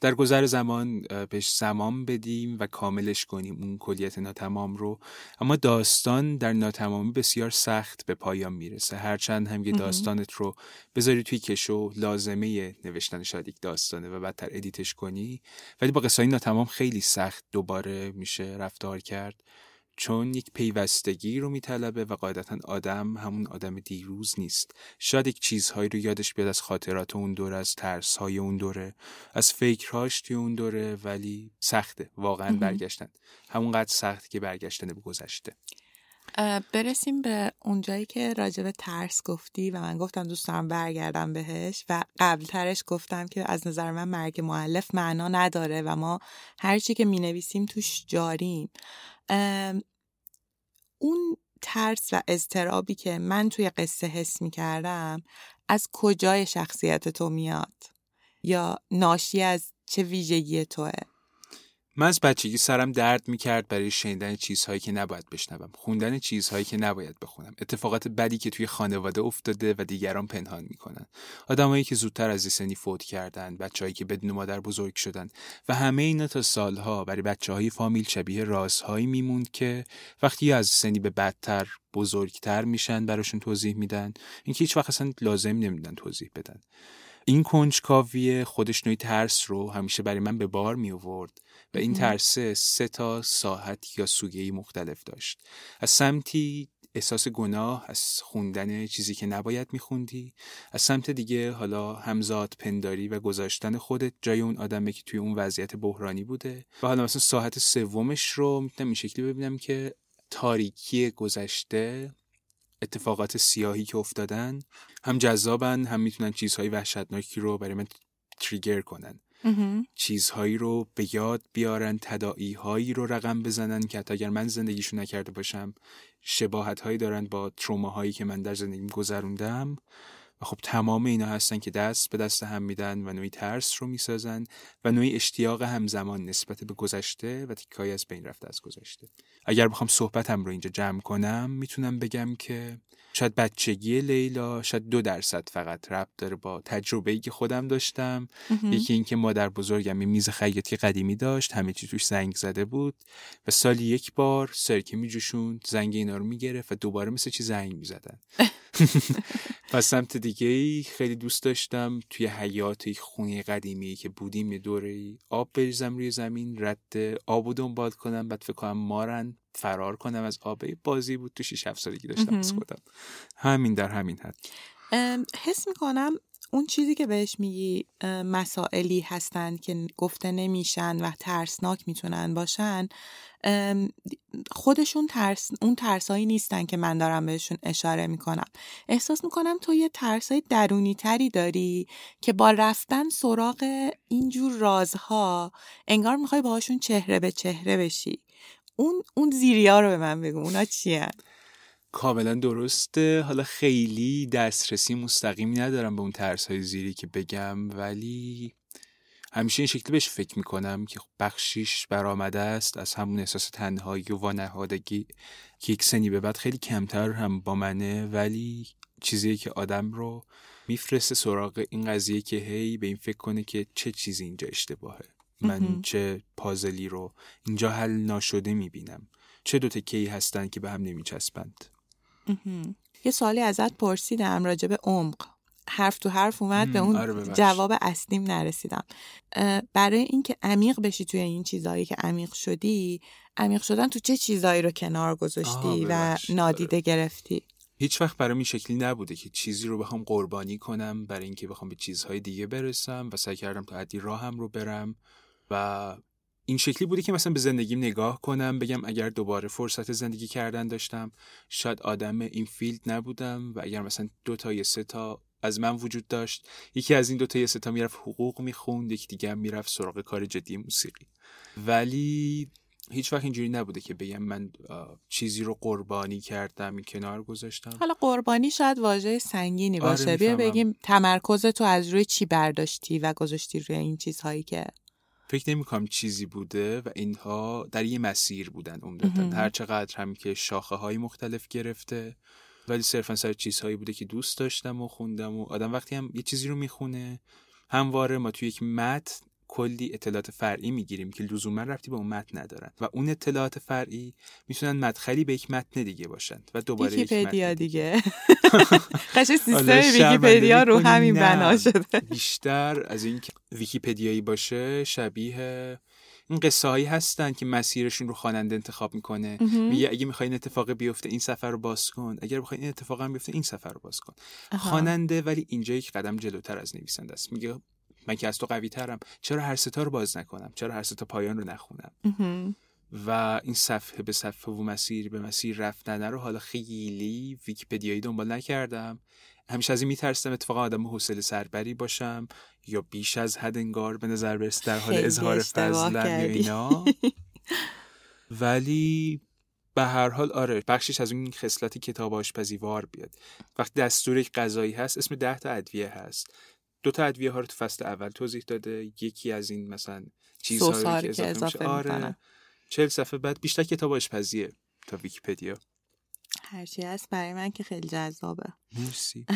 در گذر زمان بهش زمان بدیم و کاملش کنیم اون کلیت ناتمام رو. اما داستان در ناتمامی بسیار سخت به پایان میرسه، هرچند هم یه داستانت رو بذاری توی کشو، لازمه نوشتن شاید یک داستانه و بعدتر ادیتش کنی، ولی با قصه ناتمام خیلی سخت دوباره میشه رفتار کرد، چون یک پیوستگی رو میطلبه و قاعدتا آدم همون آدم دیروز نیست. شاید یک چیزهایی رو یادش بیاد از خاطرات اون دوره، از ترس‌های اون دوره، از فکرهاش توی اون دوره، ولی سخته واقعا مهم. برگشتن همونقدر سخت که برگشتن به گذشته. برسیم به اونجایی که راجب ترس گفتی و من گفتم دوست دارم برگردم بهش و قبل ترش گفتم که از نظر من مرگ مؤلف معنا نداره و ما هرچی که می نویسیم توش جاریم. اون ترس و اضطرابی که من توی قصه حس می کردم از کجای شخصیت تو میاد یا ناشی از چه ویژگی توه؟ من از بچگی سرم درد میکرد برای شنیدن چیزهایی که نباید بشنوم، خوندن چیزهایی که نباید بخونم، اتفاقات بدی که توی خانواده افتاده و دیگران پنهان میکنن، آدمایی که زودتر از سنی فوت کردن، بچه‌هایی که بدون مادر بزرگ شدن و همه اینا تا سالها برای بچه‌های فامیل شبیه رازهایی میموند که وقتی از سنی به بدتر بزرگتر میشن براشون توضیح میدن، اینکه هیچ وقت اصلا لازم نمیدونن توضیح بدن. این کنجکاوی خودش نوعی ترس رو همیشه برای من به بار می آورد و این ترسه سه تا ساحت یا سوگهی مختلف داشت. از سمتی احساس گناه از خوندن چیزی که نباید میخوندی، از سمت دیگه حالا همزاد پنداری و گذاشتن خودت جای اون آدمی که توی اون وضعیت بحرانی بوده، و حالا مثلا ساحت سومش رو میتونم این شکلی ببینم که تاریکی گذشته، اتفاقات سیاهی که افتادن هم جذابن، هم میتونن چیزهای وحشتناکی رو برای من تریگر کنن، چیزهایی رو به یاد بیارن، تداعی‌هایی رو رقم بزنن که حتی اگر من زندگیشو نکرده باشم شباهت‌هایی دارن با تروماهایی که من در زندگیم گذروندم. و خب تمام اینا هستن که دست به دست هم میدن و نوعی ترس رو میسازن و نوعی اشتیاق همزمان نسبت به گذشته و تیکایی از بین رفته از گذشته. اگر بخوام صحبتم رو اینجا جمع کنم میتونم بگم که شاید بچگی لیلا شاید دو درصد فقط ربط داره با تجربه‌ای که خودم داشتم. یکی اینکه مادر بزرگم یه میز خیاطی قدیمی داشت، همه چی توش زنگ زده بود و سالی یک بار سرکه میجوشوند، زنگ اینا رو میگرفت و دوباره مثل چی زنگ میزدن. پس سمت دیگه‌ای خیلی دوست داشتم توی حیاط یک خونه قدیمی که بودیم یه دوره‌ای آب بریزم روی زمین، رد آبو دنبال کنم، بعد فکر کنم مارن، فرار کنم از آب. بازی بود تو شش هفت سالگی داشتم از خودم، همین در همین حد. حس میکنم اون چیزی که بهش میگی مسائلی هستن که گفته نمیشن و ترسناک میتونن باشن، خودشون ترس اون ترسایی نیستن که من دارم بهشون اشاره میکنم. احساس میکنم تو یه ترسای درونی تری داری که با رفتن سراغ اینجور رازها انگار میخوای باهاشون چهره به چهره بشی. اون اون زیریا رو به من بگو، اونا چیه؟ کاملا درسته. حالا خیلی دسترسی مستقیمی ندارم به اون ترس‌های زیری که بگم، ولی همیشه این شکلی بهش فکر میکنم که بخشیش برآمده است از همون احساس تنهایی و وانهادگی که یک سنی به بعد خیلی کمتر هم با منه، ولی چیزی که آدم رو میفرسته سراغ این قضیه که هی به این فکر کنه که چه چیزی اینجا اشتباهه، من چه پازلی رو اینجا حل نشده میبینم، چه دو تکه‌ای هستن که به هم نمیچسبند. یه سوالی ازت پرسیدم راجع به عمق، حرف تو حرف اومد به اون آره جواب اصلیم نرسیدم. برای اینکه عمیق بشی توی این چیزایی که عمیق شدی، عمیق شدن تو چه چیزایی رو کنار گذاشتی و نادیده آره. گرفتی؟ هیچ وقت برام این شکلی نبوده که چیزی رو بخوام قربانی کنم برای اینکه بخوام به چیزهای دیگه برسم و سعی کردم تا حدی راهم رو برم. و این شکلی بوده که مثلا به زندگیم نگاه کنم، بگم اگر دوباره فرصت زندگی کردن داشتم شاید آدم این فیلد نبودم، و اگر مثلا دو تا یا سه تا از من وجود داشت، یکی از این دو تا یا سه تا میرفت حقوق میخوند، یکی دیگه هم میرفت سراغ کار جدی موسیقی. ولی هیچ وقت اینجوری نبوده که بگم من چیزی رو قربانی کردم، کنار گذاشتم. حالا قربانی شاید واژه سنگینی باشه، آره بیا بگیم تمرکز تو از روی چی برداشتی و گذاشتی روی این چیزهایی که فکر نمی‌کنم چیزی بوده و اینها در یه مسیر بودن عمدتاً، هر چقدر هم که شاخه‌های مختلف گرفته ولی صرفا سر چیزهایی بوده که دوست داشتم و خوندم. و آدم وقتی هم یه چیزی رو میخونه، همواره ما توی یک متن کلی اطلاعات فرعی میگیریم که لزوما ربطی به اون متن ندارن و اون اطلاعات فرعی میتونن مدخلی به یک متن دیگه باشند و دوباره یک متن دیگه. قشنگ سیستم ویکی‌پدیا رو همین بنا شده. بیشتر از این که ویکی‌پدیایی باشه، شبیه این قصه هایی هستن که مسیرشون رو خواننده انتخاب میکنه. میگه اگه میخوای این اتفاق بیفته این سفر رو باز کن، اگر بخوای این اتفاق هم بیفته این سفر رو باز کن. خواننده ولی اینجا یک قدم جلوتر از نویسنده است. میگه من که از تو قوی ترم، چرا هر ستا رو باز نکنم، چرا هر ستا پایان رو نخونم. و این صفحه به صفحه و مسیر به مسیر رفتن رو حالا خیلی ویکی‌پدیایی دنبال نکردم. همیشه از این میترسم اتفاقا آدم حوصله سربری باشم یا بیش از حد انگار به نظر برسه در حال اظهار فضلم یا اینا. ولی به هر حال آره، بخشش از اون خصلت کتاب آشپزی وار بیاد. وقتی دستور یک غذایی هست، اسم ده تا ادویه هست، دو تا ادویه ها رو تو فصل اول توضیح داده، یکی از این مثلا چیزها رو که اضافه میشه. آره، چهل صفحه بعد بیشتر کتاب آشپزیه تا ویکی‌پدیا. هرچی هست برای من که خیلی جذابه. مرسی.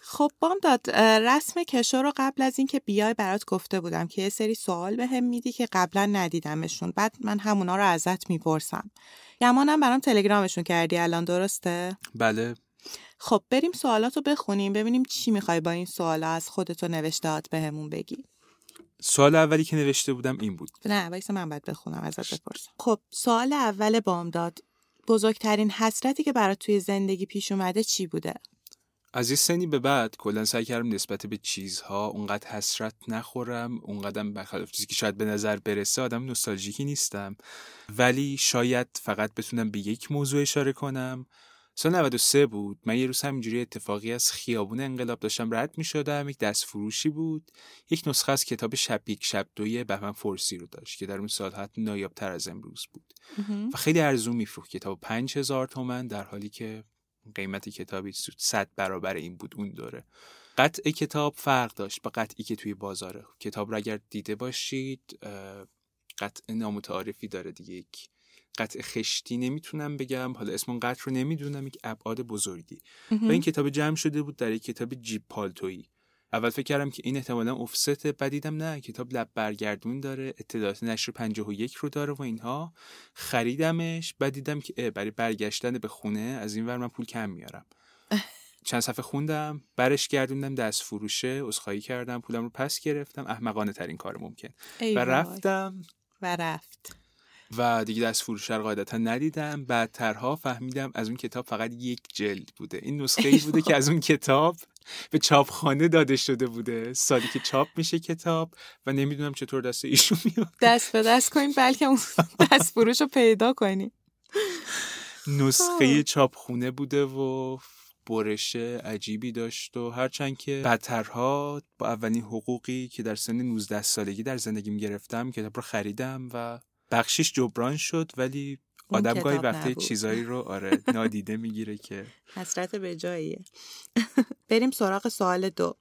خب بامداد، رسم کشو رو قبل از این که بیای برات گفته بودم که یه سری سوال بهم میدی که قبلا ندیدمشون، بعد من همونا رو ازت میپرسم. یمانم برام تلگرامشون کردی الان، درسته؟ بله. خب بریم سوالاتو بخونیم، ببینیم چی میخوای با این سوالا از خودتو نوشتهات بهمون بگی. سوال اولی که نوشته بودم این بود. نه وایسا من بعد بخونم ازت بپرسم. خب سوال اول بامداد، بزرگترین حسرتی که برات توی زندگی پیش اومده چی بوده؟ از یه سنی به بعد کلا سعی کردم نسبت به چیزها اونقدر حسرت نخورم، اونقدر بخلاف چیزی که شاید به نظر برسه آدم نوستالژیکی نیستم، ولی شاید فقط بتونم به یک موضوع اشاره کنم. سال نود و سه بود، من یه روز همینجوری اتفاقی از خیابون انقلاب داشتم رد می‌شدم. یک دست فروشی بود، یک نسخه از کتاب شب یک شب دویه بهمن فرسی رو داشت که در اون سال حتی نایاب‌تر از امروز بود و خیلی ارزون می‌فروخت. کتاب پنج هزار تومان، در حالی که قیمت کتابی صد برابر این بود اون دوره. قطع کتاب فرق داشت با قطعی که توی بازاره. کتاب رو اگر دیده باشید، قطع نامتعارفی داره دیگه، یک قطع خشتی، نمیتونم بگم حالا اسم اون قطع رو نمیدونم، یک ابعاد بزرگی. و این کتاب جمع شده بود در یک کتاب جیب پالتویی. اول فکر کردم که این احتمالاً افسته، بعد دیدم نه، کتاب لب برگردون داره، اطلاعات نشر پنجاه و یک رو داره و اینها. خریدمش، بعد دیدم که برای برگشتن به خونه از این ور من پول کم میارم. چند صفحه خوندم، برش گردوندم دست فروشه، عذرخواهی کردم، پولم رو پس گرفتم، احمقانه ترین کار ممکن. و رفتم و رفت و دیگه دست فروش رو قاعدتا ندیدم. بعدترها فهمیدم از اون کتاب فقط یک جلد بوده. این نسخه‌ای بوده که از اون کتاب به چاپخانه داده شده بوده سالی که چاپ میشه کتاب، و نمیدونم چطور دست ایشون میاد. دست به دست کنیم بلکه اون دست فروش رو پیدا کنیم. نسخه چاپخونه بوده و برش عجیبی داشت. و هرچند که بعدترها با اولین حقوقی که در سن نوزده سالگی در زندگیم گرفتم کتاب رو خریدم و بخشش جبران شد، ولی آدم گاهی وقتی چیزایی رو آره نادیده میگیره که حسرت به جاییه. بریم سراغ سوال دو.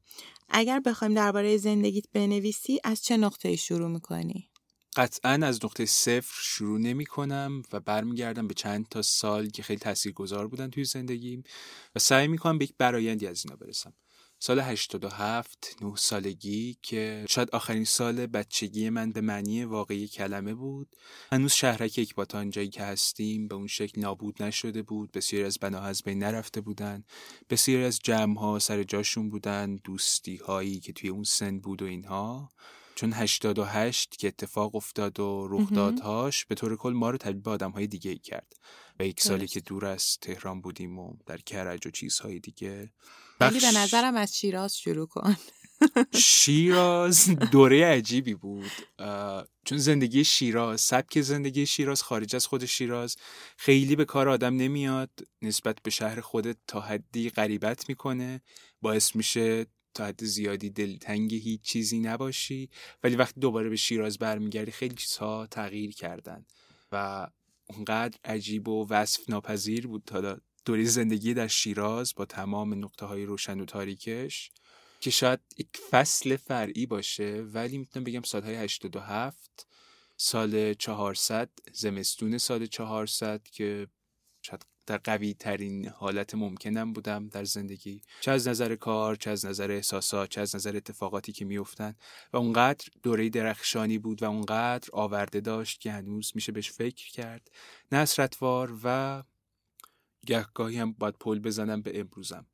اگر بخوایم درباره زندگیت بنویسی از چه نقطه‌ای شروع میکنی؟ قطعاً از نقطه صفر شروع نمیکنم و برمیگردم به چند تا سال که خیلی تاثیرگذار بودن توی زندگیم و سعی میکنم به یک برآیندی از اینا برسم. سال هشتاد و هفت، نه سالگی که شاید آخرین سال بچگی من به معنی واقعی کلمه بود. هنوز شهرک اکباتان جایی که هستیم به اون شکل نابود نشده بود. بسیاری از بناها از بین نرفته بودن، بسیاری از جمع‌ها سر جاشون بودن، دوستی‌هایی که توی اون سن بود و اینها. چون هشتاد و هشت که اتفاق افتاد و رخدادهاش به طور کل ما رو تبدیل به آدم‌های دیگه‌ای کرد و یک سالی که دور از تهران بودیم و در کرج و چیزهای دیگه. ولی به نظرم از شیراز شروع کن. شیراز دوره عجیبی بود، چون زندگی شیراز، سبک زندگی شیراز خارج از خود شیراز خیلی به کار آدم نمیاد. نسبت به شهر خودت تا حدی غریبت میکنه، باعث میشه تا حد زیادی دلتنگ هیچ چیزی نباشی. ولی وقتی دوباره به شیراز برمیگردی خیلی چیزها تغییر کردن و اونقدر عجیب و وصف ناپذیر بود تا دوره زندگی در شیراز با تمام نقطه‌های روشن و تاریکش که شاید یک فصل فرعی باشه. ولی میتونم بگم سالهای هشتاد و هفت، سال چهارصد، زمستون سال چهارصد که شاید در قوی ترین حالت ممکنم بودم در زندگی، چه از نظر کار، چه از نظر احساسات، چه از نظر اتفاقاتی که میافتند، و اونقدر دوره درخشانی بود و اونقدر آورده داشت که هنوز میشه بهش فکر کرد، نصرتوار، و گهگاهی هم باید پل بزنم به امروزم.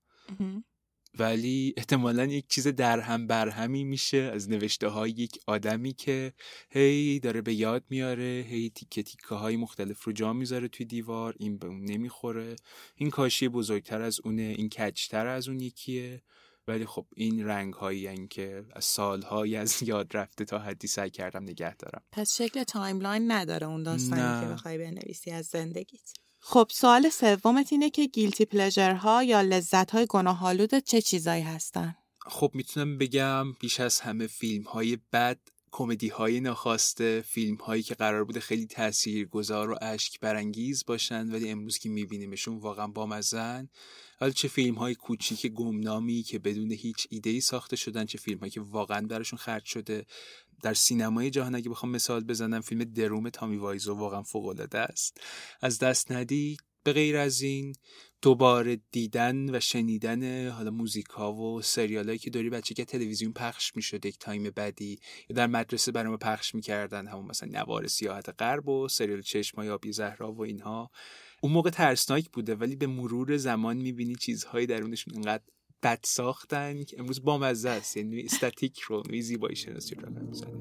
ولی احتمالاً یک چیز درهم برهمی میشه از نوشته های یک آدمی که هی داره به یاد میاره، هی تیکه تیکه های مختلف رو جا میذاره توی دیوار، این به اون نمیخوره، این کاشی بزرگتر از اونه، این کجتر از اون یکیه. ولی خب این رنگ هایی هن که از سالهایی از یاد رفته تا حدی سعی کردم نگه دارم. پس شکل تایملاین نداره اون داستانی که بخوای بنویسی از زندگیت. خب سوال سومت اینه که گیلتی پلژر ها یا لذت های گناه‌آلود چه چیزایی هستن؟ خب میتونم بگم بیش از همه فیلم های بد، کمدی های ناخواسته، فیلم هایی که قرار بوده خیلی تاثیرگذار و اشک برانگیز باشن ولی امروز که میبینیمشون واقعا بامزن. حالا چه فیلم های کوچیک گمنامی که بدون هیچ ایده‌ای ساخته شدن، چه فیلم هایی که واقعا براشون خرج شده. در سینمای جهان اگه بخوام مثال بزنم، فیلم دروم تامی وایزو واقعا فوق‌العاده است، از دست ندی. به غیر از این دوباره دیدن و شنیدن حالا موزیک‌ها و سریالایی که داری بچگی تلویزیون پخش می‌شد یک تایم بعدی، یا در مدرسه برام پخش می‌کردن، همون مثلا نوار سیاحت غرب و سریال چشمای آبی زهرا و اینها، اون موقع ترسناک بوده ولی به مرور زمان می‌بینی چیزهایی درونشون اینقدر بد ساختن که امروز بامزه است. یعنی استاتیک رو می زیبایی شناسی رو رقم زدن.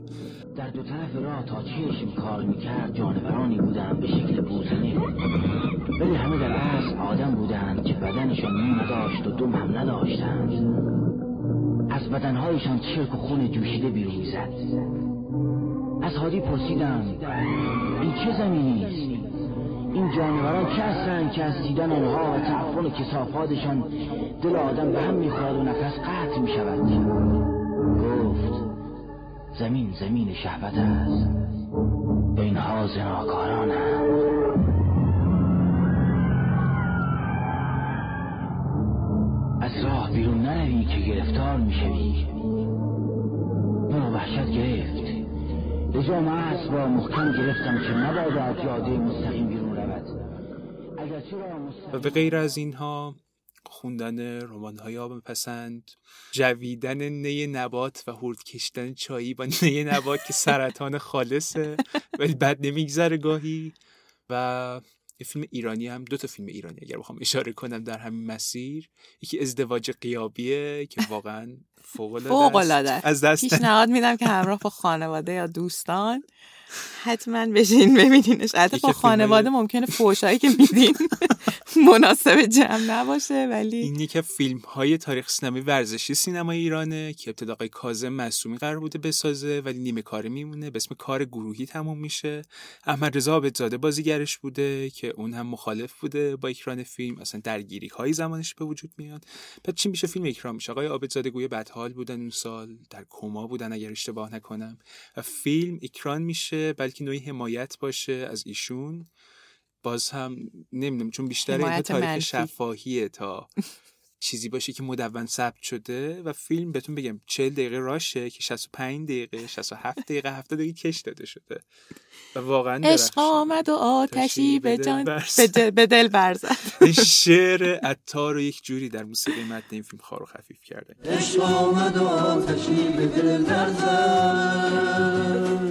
در دو طرف راه تا کیوشیم کار میکرد جانورانی بودن به شکل بوزنی، ولی همه در اصل آدم بودن که بدنشون نیم نداشت و دم هم نداشتن. از بدنهایشان چرک و خون جوشیده بیرون میزد. از هادی پرسیدم این چه زمینی است؟ این جانوران که هستن که از دیدن آنها و تعفن و کثافاتشان دل آدم به هم میخورد و نفس قطع میشود. گفت زمین زمین شهوت است، اینها زناکاران هست. از راه بیرون نروی که گرفتار میشوی. من وحشت گرفت، به جا محص با محکم گرفتم که نباید از جاده مستقیم بیرون. و به غیر از اینها خوندن رمان‌های آب پسند، جویدن نی نبات و هورد کشتن چایی با نی نبات که سرطان خالصه ولی بد نمیگذره گاهی. و یه فیلم ایرانی هم، دو تا فیلم ایرانی اگر بخوام اشاره کنم در همین مسیر، یکی ازدواج قیابیه که واقعا فوق‌العاده است. از دست پیشنهاد میدم که همراه با خانواده یا دوستان حتما بشین ببینینش. حتی با خانواده ممکنه فوشایی که میدین مناسب جمع نباشه. ولی این یکی فیلم‌های تاریخ سینمای ورزشی سینمای ایرانه که ابتدای کاظم معصومی قرار بوده بسازه ولی نیمه کاره میمونه، به اسم کار گروهی تموم میشه. احمد رضا عابدزاده بازیگرش بوده که اون هم مخالف بوده با اکران فیلم، اصلا درگیری‌های زمانش به وجود میاد. بعد چی میشه؟ فیلم اکران میشه. آقای عابدزاده گویا بدحال بودن اون سال، در کما بودن اگر اشتباه نکنم، و فیلم اکران میشه، بلکه نوعی حمایت باشه از ایشون. باز هم نمیدونم چون بیشتر این تاریخ شفاهیه تا چیزی باشه که مدون ثبت شده. و فیلم بهتون بگم چهل دقیقه راشه که شصت و پنج دقیقه، شصت و هفت دقیقه، هفتاد دقیقه کش داده شده و واقعا عشق آمد و آتشی به جان به دل برزد. شعر عطار رو یک جوری در موسیقی متن این فیلم خار و خفیف کرده. عشق آمد و آتشی به دل برزد،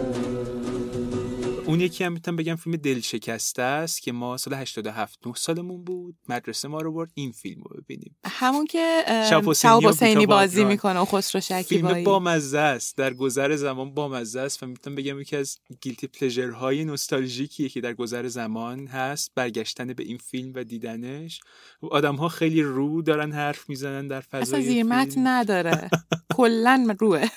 اون یکی هم میتونم بگم فیلم دلشکسته است که ما سال هشتاد و هفت نه سالمون بود، مدرسه ما رو برد این فیلم رو ببینیم، همون که شهاب حسینی بازی میکنه و خسرو شکیبایی. فیلم بامزه است، در گذر زمان بامزه است و میتونم بگم یکی از گیلتی پلژر های نوستالژیکیه که در گذر زمان هست، برگشتن به این فیلم و دیدنش. آدم ها خیلی رو دارن حرف میزنن در فضای اصلا زیمت نداره، کلا روه.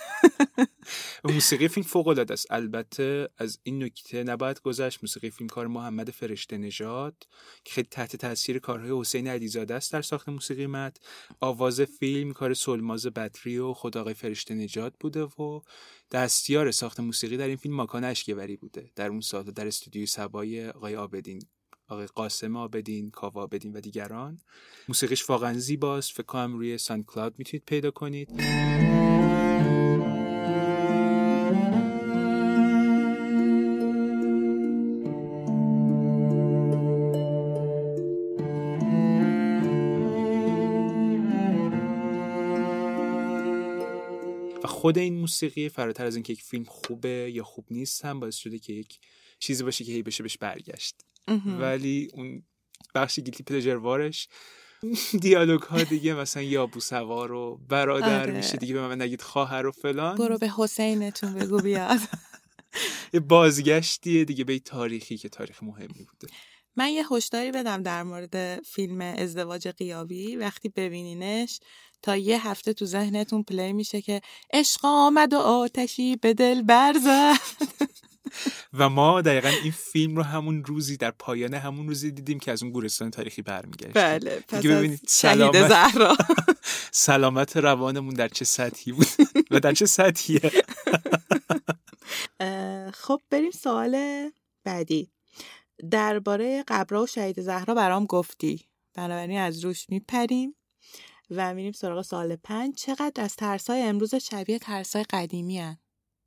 موسیقی فیلم فوق‌العاده است. البته از این نکته نباید گذشت، موسیقی فیلم کار محمد فرشته نژاد که خیلی تحت تاثیر کارهای حسین علیزاده است در ساخت موسیقی متن. آواز فیلم کار سلماز بدری و خود آقای فرشته نژاد بوده و دستیار ساخت موسیقی در این فیلم ماکان اشکیوری بوده. در اون سال در استودیوی سبای آقای عابدین، آقای قاسم عابدین، کاوه عابدین و دیگران. موسیقیش واقعا زیباست، فکر کنم روی ساند کلاود میتونید پیدا کنید. خود این موسیقی فراتر از اینکه یک فیلم خوبه یا خوب نیست هم باعث شده که یک چیزی باشه که هی بشه بهش برگشت. ولی اون بخش گیلتی پلژر وارش دیالوگ ها دیگه، مثلا یا بوسوا رو برادر میشه دیگه، به من نگید خواهر و فلان، برو به حسینتون بگو بیاد. یه بازگشتیه دیگه به تاریخی که تاریخ مهمی بوده. من یه هشداری بدم در مورد فیلم ازدواج قیابی، وقتی ببینینش تا یه هفته تو ذهنتون پلی میشه که عشق آمد و آتشی به دل برزد. و ما دقیقاً این فیلم رو همون روزی در پایان همون روزی دیدیم که از اون گورستان تاریخی برمیگشت. بله، پس از شهید زهرا. سلامت روانمون در چه سطحی بود و در چه سطحیه. خب بریم سوال بعدی. درباره قبرها و شهید زهرا برام گفتی، بنابراین از روش میپریم و میریم سراغ سوال پنج. چقدر از ترسای امروز شبیه ترسای قدیمی هن؟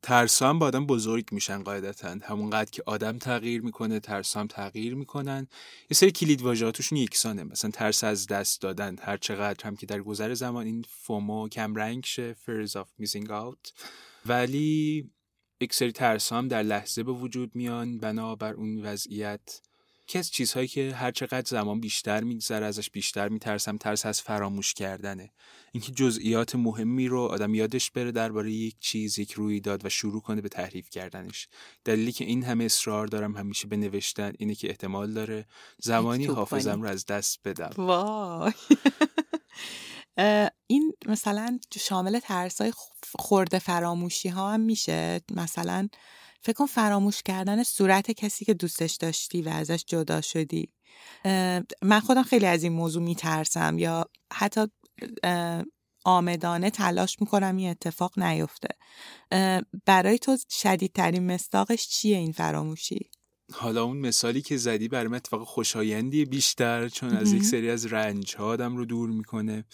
ترسا هم با آدم بزرگ میشن قاعدتاً، همونقدر که آدم تغییر میکنه ترسا هم تغییر میکنن. یه سری کلید واژه‌هاشون یکسانه، مثلا ترس از دست دادن، هر چقدر هم که در گذر زمان این فومو کم رنگ شه، fears of missing out. ولی یک سری ترسا هم در لحظه به وجود میان بنابر اون وضعیت، که از چیزهایی که هر چقدر زمان بیشتر میگذره ازش بیشتر میترسم، ترس از فراموش کردنه، اینکه جزئیات مهمی رو آدم یادش بره درباره یک چیز، یک رویداد و شروع کنه به تحریف کردنش. دلیلی که این همه اصرار دارم همیشه به نوشتن اینه که احتمال داره زمانی حافظم رو از دست بدم. وای. این مثلا شامل ترسای خورده فراموشی ها هم میشه، مثلا فکر کن فراموش کردن صورت کسی که دوستش داشتی و ازش جدا شدی. من خودم خیلی از این موضوع میترسم، یا حتی آمدانه تلاش میکنم این اتفاق نیفته. برای تو شدیدترین مصداقش چیه این فراموشی؟ حالا اون مثالی که زدی برام اتفاق خوشایندیه بیشتر، چون از یک سری از رنج‌ها آدم رو دور میکنه.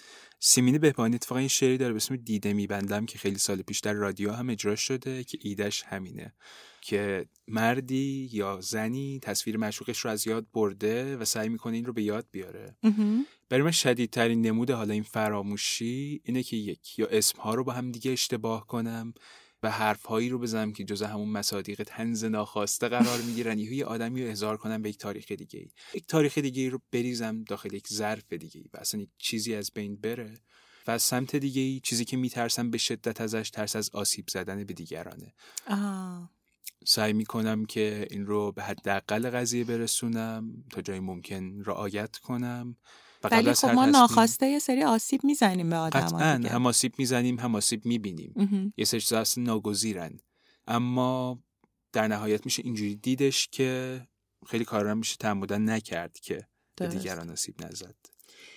سیمین بهبانی اتفاقا این شعری داره به اسم دیده میبندم که خیلی سال پیش در رادیو هم اجرا شده، که ایدهش همینه که مردی یا زنی تصویر معشوقش رو از یاد برده و سعی میکنه این رو به یاد بیاره. برای من شدیدترین نمود حالا این فراموشی اینه که یک یا اسم‌ها رو با هم دیگه اشتباه کنم و حرف‌هایی رو بزنم که جزء همون مصادیق طنز ناخواسته قرار می‌گیرن، یه آدمی رو احضار کنم به یک تاریخ دیگه‌ای، یک تاریخ دیگه‌ای رو بریزم داخل یک ظرف دیگه‌ای و اصلا یک چیزی از بین بره. و از سمت دیگه‌ای چیزی که می‌ترسم به شدت ازش، ترس از آسیب زدن به دیگرانه. آه. سعی می‌کنم که این رو به حداقل قضیه برسونم، تا جای ممکن رعایت کنم. ولی خب ما ناخواسته یه سری آسیب میزنیم به آدم ها قطعاً دیگه. هم آسیب میزنیم هم آسیب میبینیم، امه. یه سری چیزا اصلا ناگزیرن، اما در نهایت میشه اینجوری دیدش که خیلی کارا میشه تعمدن نکرد که به دیگران آسیب نزد.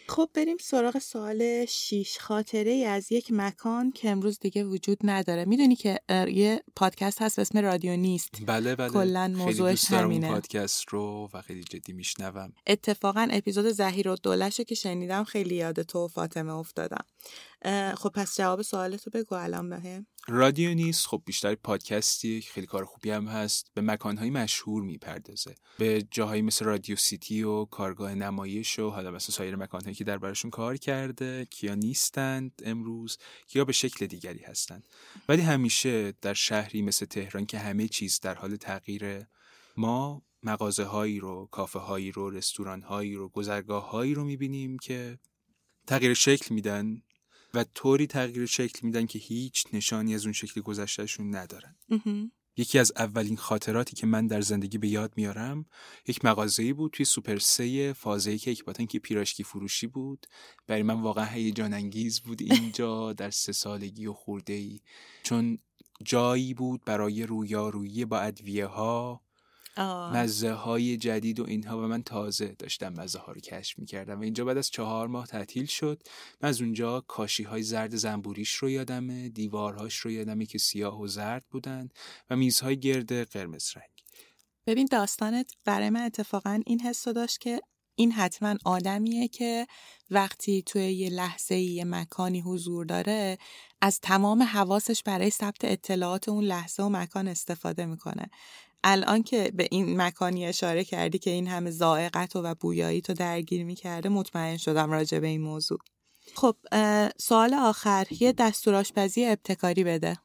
خب بریم سراغ سوال شیش. خاطره ای از یک مکان که امروز دیگه وجود نداره. میدونی که یه پادکست هست به اسم رادیو نیست. بله بله، کلا موضوعش همینه. پادکست رو و خیلی جدی میشنوم. اتفاقا اپیزود زهیرالدوله‌شو که شنیدم خیلی یاد تو فاطمه افتادم. خب پس جواب سوالتو بگو الان بهم. رادیو نیست خب بیشتر پادکستیه که خیلی کار خوبی هم هست، به مکانهای مشهور میپردازه، به جاهایی مثل رادیو سیتی و کارگاه نمایش و حالا مثلا سایر مکانهایی که در براشون کار کرده که یا نیستند امروز یا به شکل دیگری هستند. ولی همیشه در شهری مثل تهران که همه چیز در حال تغییره، ما مغازه هایی رو، کافه هایی رو، رستوران هایی رو، گذرگاه هایی رو میبینیم که تغییر شکل میدن و طوری تغییر شکل میدن که هیچ نشانی از اون شکل گذشتهشون ندارن. یکی از اولین خاطراتی که من در زندگی به یاد میارم یک مغازه‌ای بود توی سوپر سه فازه‌ای که اکباتان که پیراشکی فروشی بود. برای من واقعا هیجان انگیز بود اینجا در سه سالگی و خورده‌ای، چون جایی بود برای رویارویی با ادویه ها، مزه های جدید و اینها، و من تازه داشتم مزه ها رو کشف میکردم. و اینجا بعد از چهار ماه تعطیل شد. من از اونجا کاشی های زرد زنبوریش رو یادمه، دیوارهاش رو یادمه که سیاه و زرد بودن و میزهای گرد قرمز رنگ. ببین داستانت برای من اتفاقا این حس رو داشت که این حتما آدمیه که وقتی توی یه لحظه یه مکانی حضور داره از تمام حواسش برای ثبت اطلاعات اون لحظه و مکان استفاده میکنه. الان که به این مکانی اشاره کردی که این همه ذائقت و بویایی تو درگیر میکرده، مطمئن شدم راجع به این موضوع. خب سوال آخر، یه دستورآشپزی ابتکاری بده.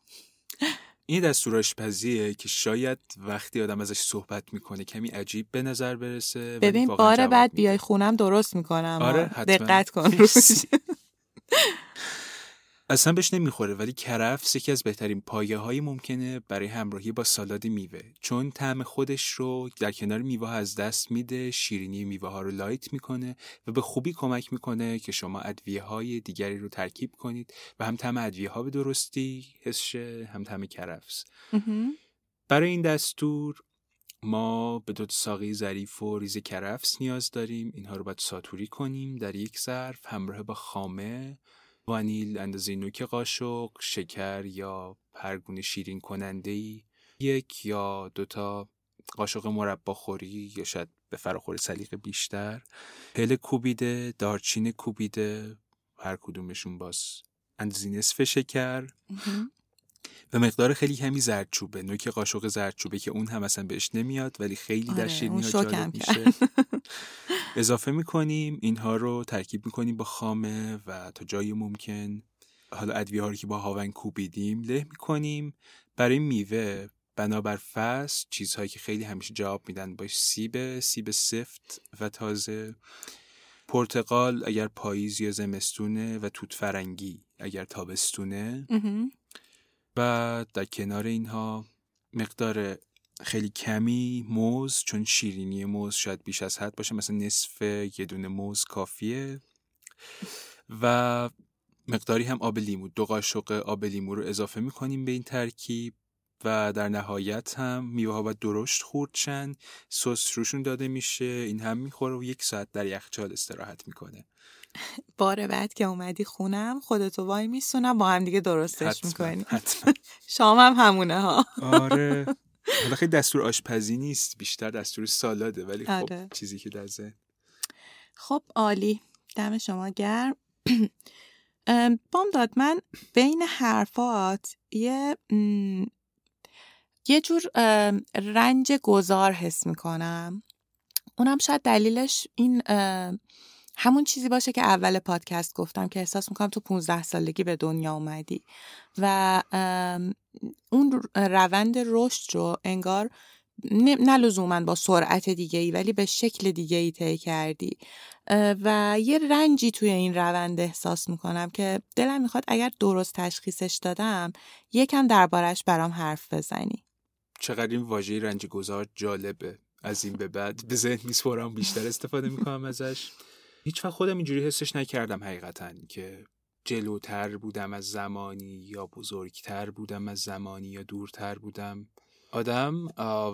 این دستورآشپزیه که شاید وقتی آدم ازش صحبت میکنه کمی عجیب به نظر برسه. ببین بار بعد بیای خونم درست میکنم. آره حتما. دقت کن روش. اصلا بهش نمیخوره، ولی کرفس یکی از بهترین پایه هایی ممکنه برای همراهی با سالاد میوه، چون طعم خودش رو در کنار میوه از دست میده، شیرینی میوه ها رو لایت میکنه و به خوبی کمک میکنه که شما ادویه های دیگری رو ترکیب کنید و هم طعم ادویه ها به درستی حس شه، هم طعم کرفس. برای این دستور ما به دو ساقی ظریف و ریز کرفس نیاز داریم. اینها رو باید ساتوری کنیم در یک ظرف همراه با خامه، وانیل، اندازه نوک قاشق، شکر یا هر گونه شیرین کننده‌ای، یک یا دوتا قاشق مرباخوری یا شاید به فراخور سلیقه بیشتر، هل کوبیده، دارچین کوبیده، هر کدومشون باز اندازه نصف شکر و مقدار خیلی کمی زردچوبه، نوک قاشق زردچوبه که اون هم اصلا بهش نمیاد ولی خیلی آره، در شیرینی ها جالب میشه. اضافه میکنیم. اینها رو ترکیب میکنیم با خامه و تا جای ممکن حالا ادویه ها رو که با هاون کوبیدیم له میکنیم. برای میوه بنابر فصل چیزهایی که خیلی همیشه جواب میدن باش سیب، سیب سفت و تازه، پرتقال اگر پاییز یا زمستونه و توت فرنگی اگر تابستونه. و در کنار اینها مقدار خیلی کمی موز، چون شیرینی موز شاید بیش از حد باشه، مثلا نصف یه دونه موز کافیه، و مقداری هم آب لیمو، دو قاشق آب لیمو رو اضافه می‌کنیم به این ترکیب. و در نهایت هم میوه‌ها باید درشت خورد شن، سس روشون داده میشه، این هم میخوره و یک ساعت در یخچال استراحت میکنه. بار بعد که اومدی خونم خودتو وای میسونم با هم دیگه درستش میکنی. شامم همونه ها. آره حالا خیلی دستور آشپزی نیست، بیشتر دستور سالاده، ولی خب آره. چیزی که در ذهن. خب عالی، دم شما گرم. بامداد، من بین حرفات یه یه جور رنج گذار حس میکنم. اونم شاید دلیلش این همون چیزی باشه که اول پادکست گفتم که احساس میکنم تو پونزده سالگی به دنیا اومدی و اون روند رشد رو انگار نه لزومن با سرعت دیگه‌ای ولی به شکل دیگه‌ای طی کردی و یه رنجی توی این روند احساس میکنم که دلم میخواد اگر درست تشخیصش دادم یکم دربارش برام حرف بزنی. چقدر این واژه رنج گذار جالبه، از این به بعد به ذهن میسپارم، بیشتر استفاده میکنم ازش. هیچ وقت خودم اینجوری حسش نکردم حقیقتاً که جلوتر بودم از زمانی یا بزرگتر بودم از زمانی یا دورتر بودم. آدم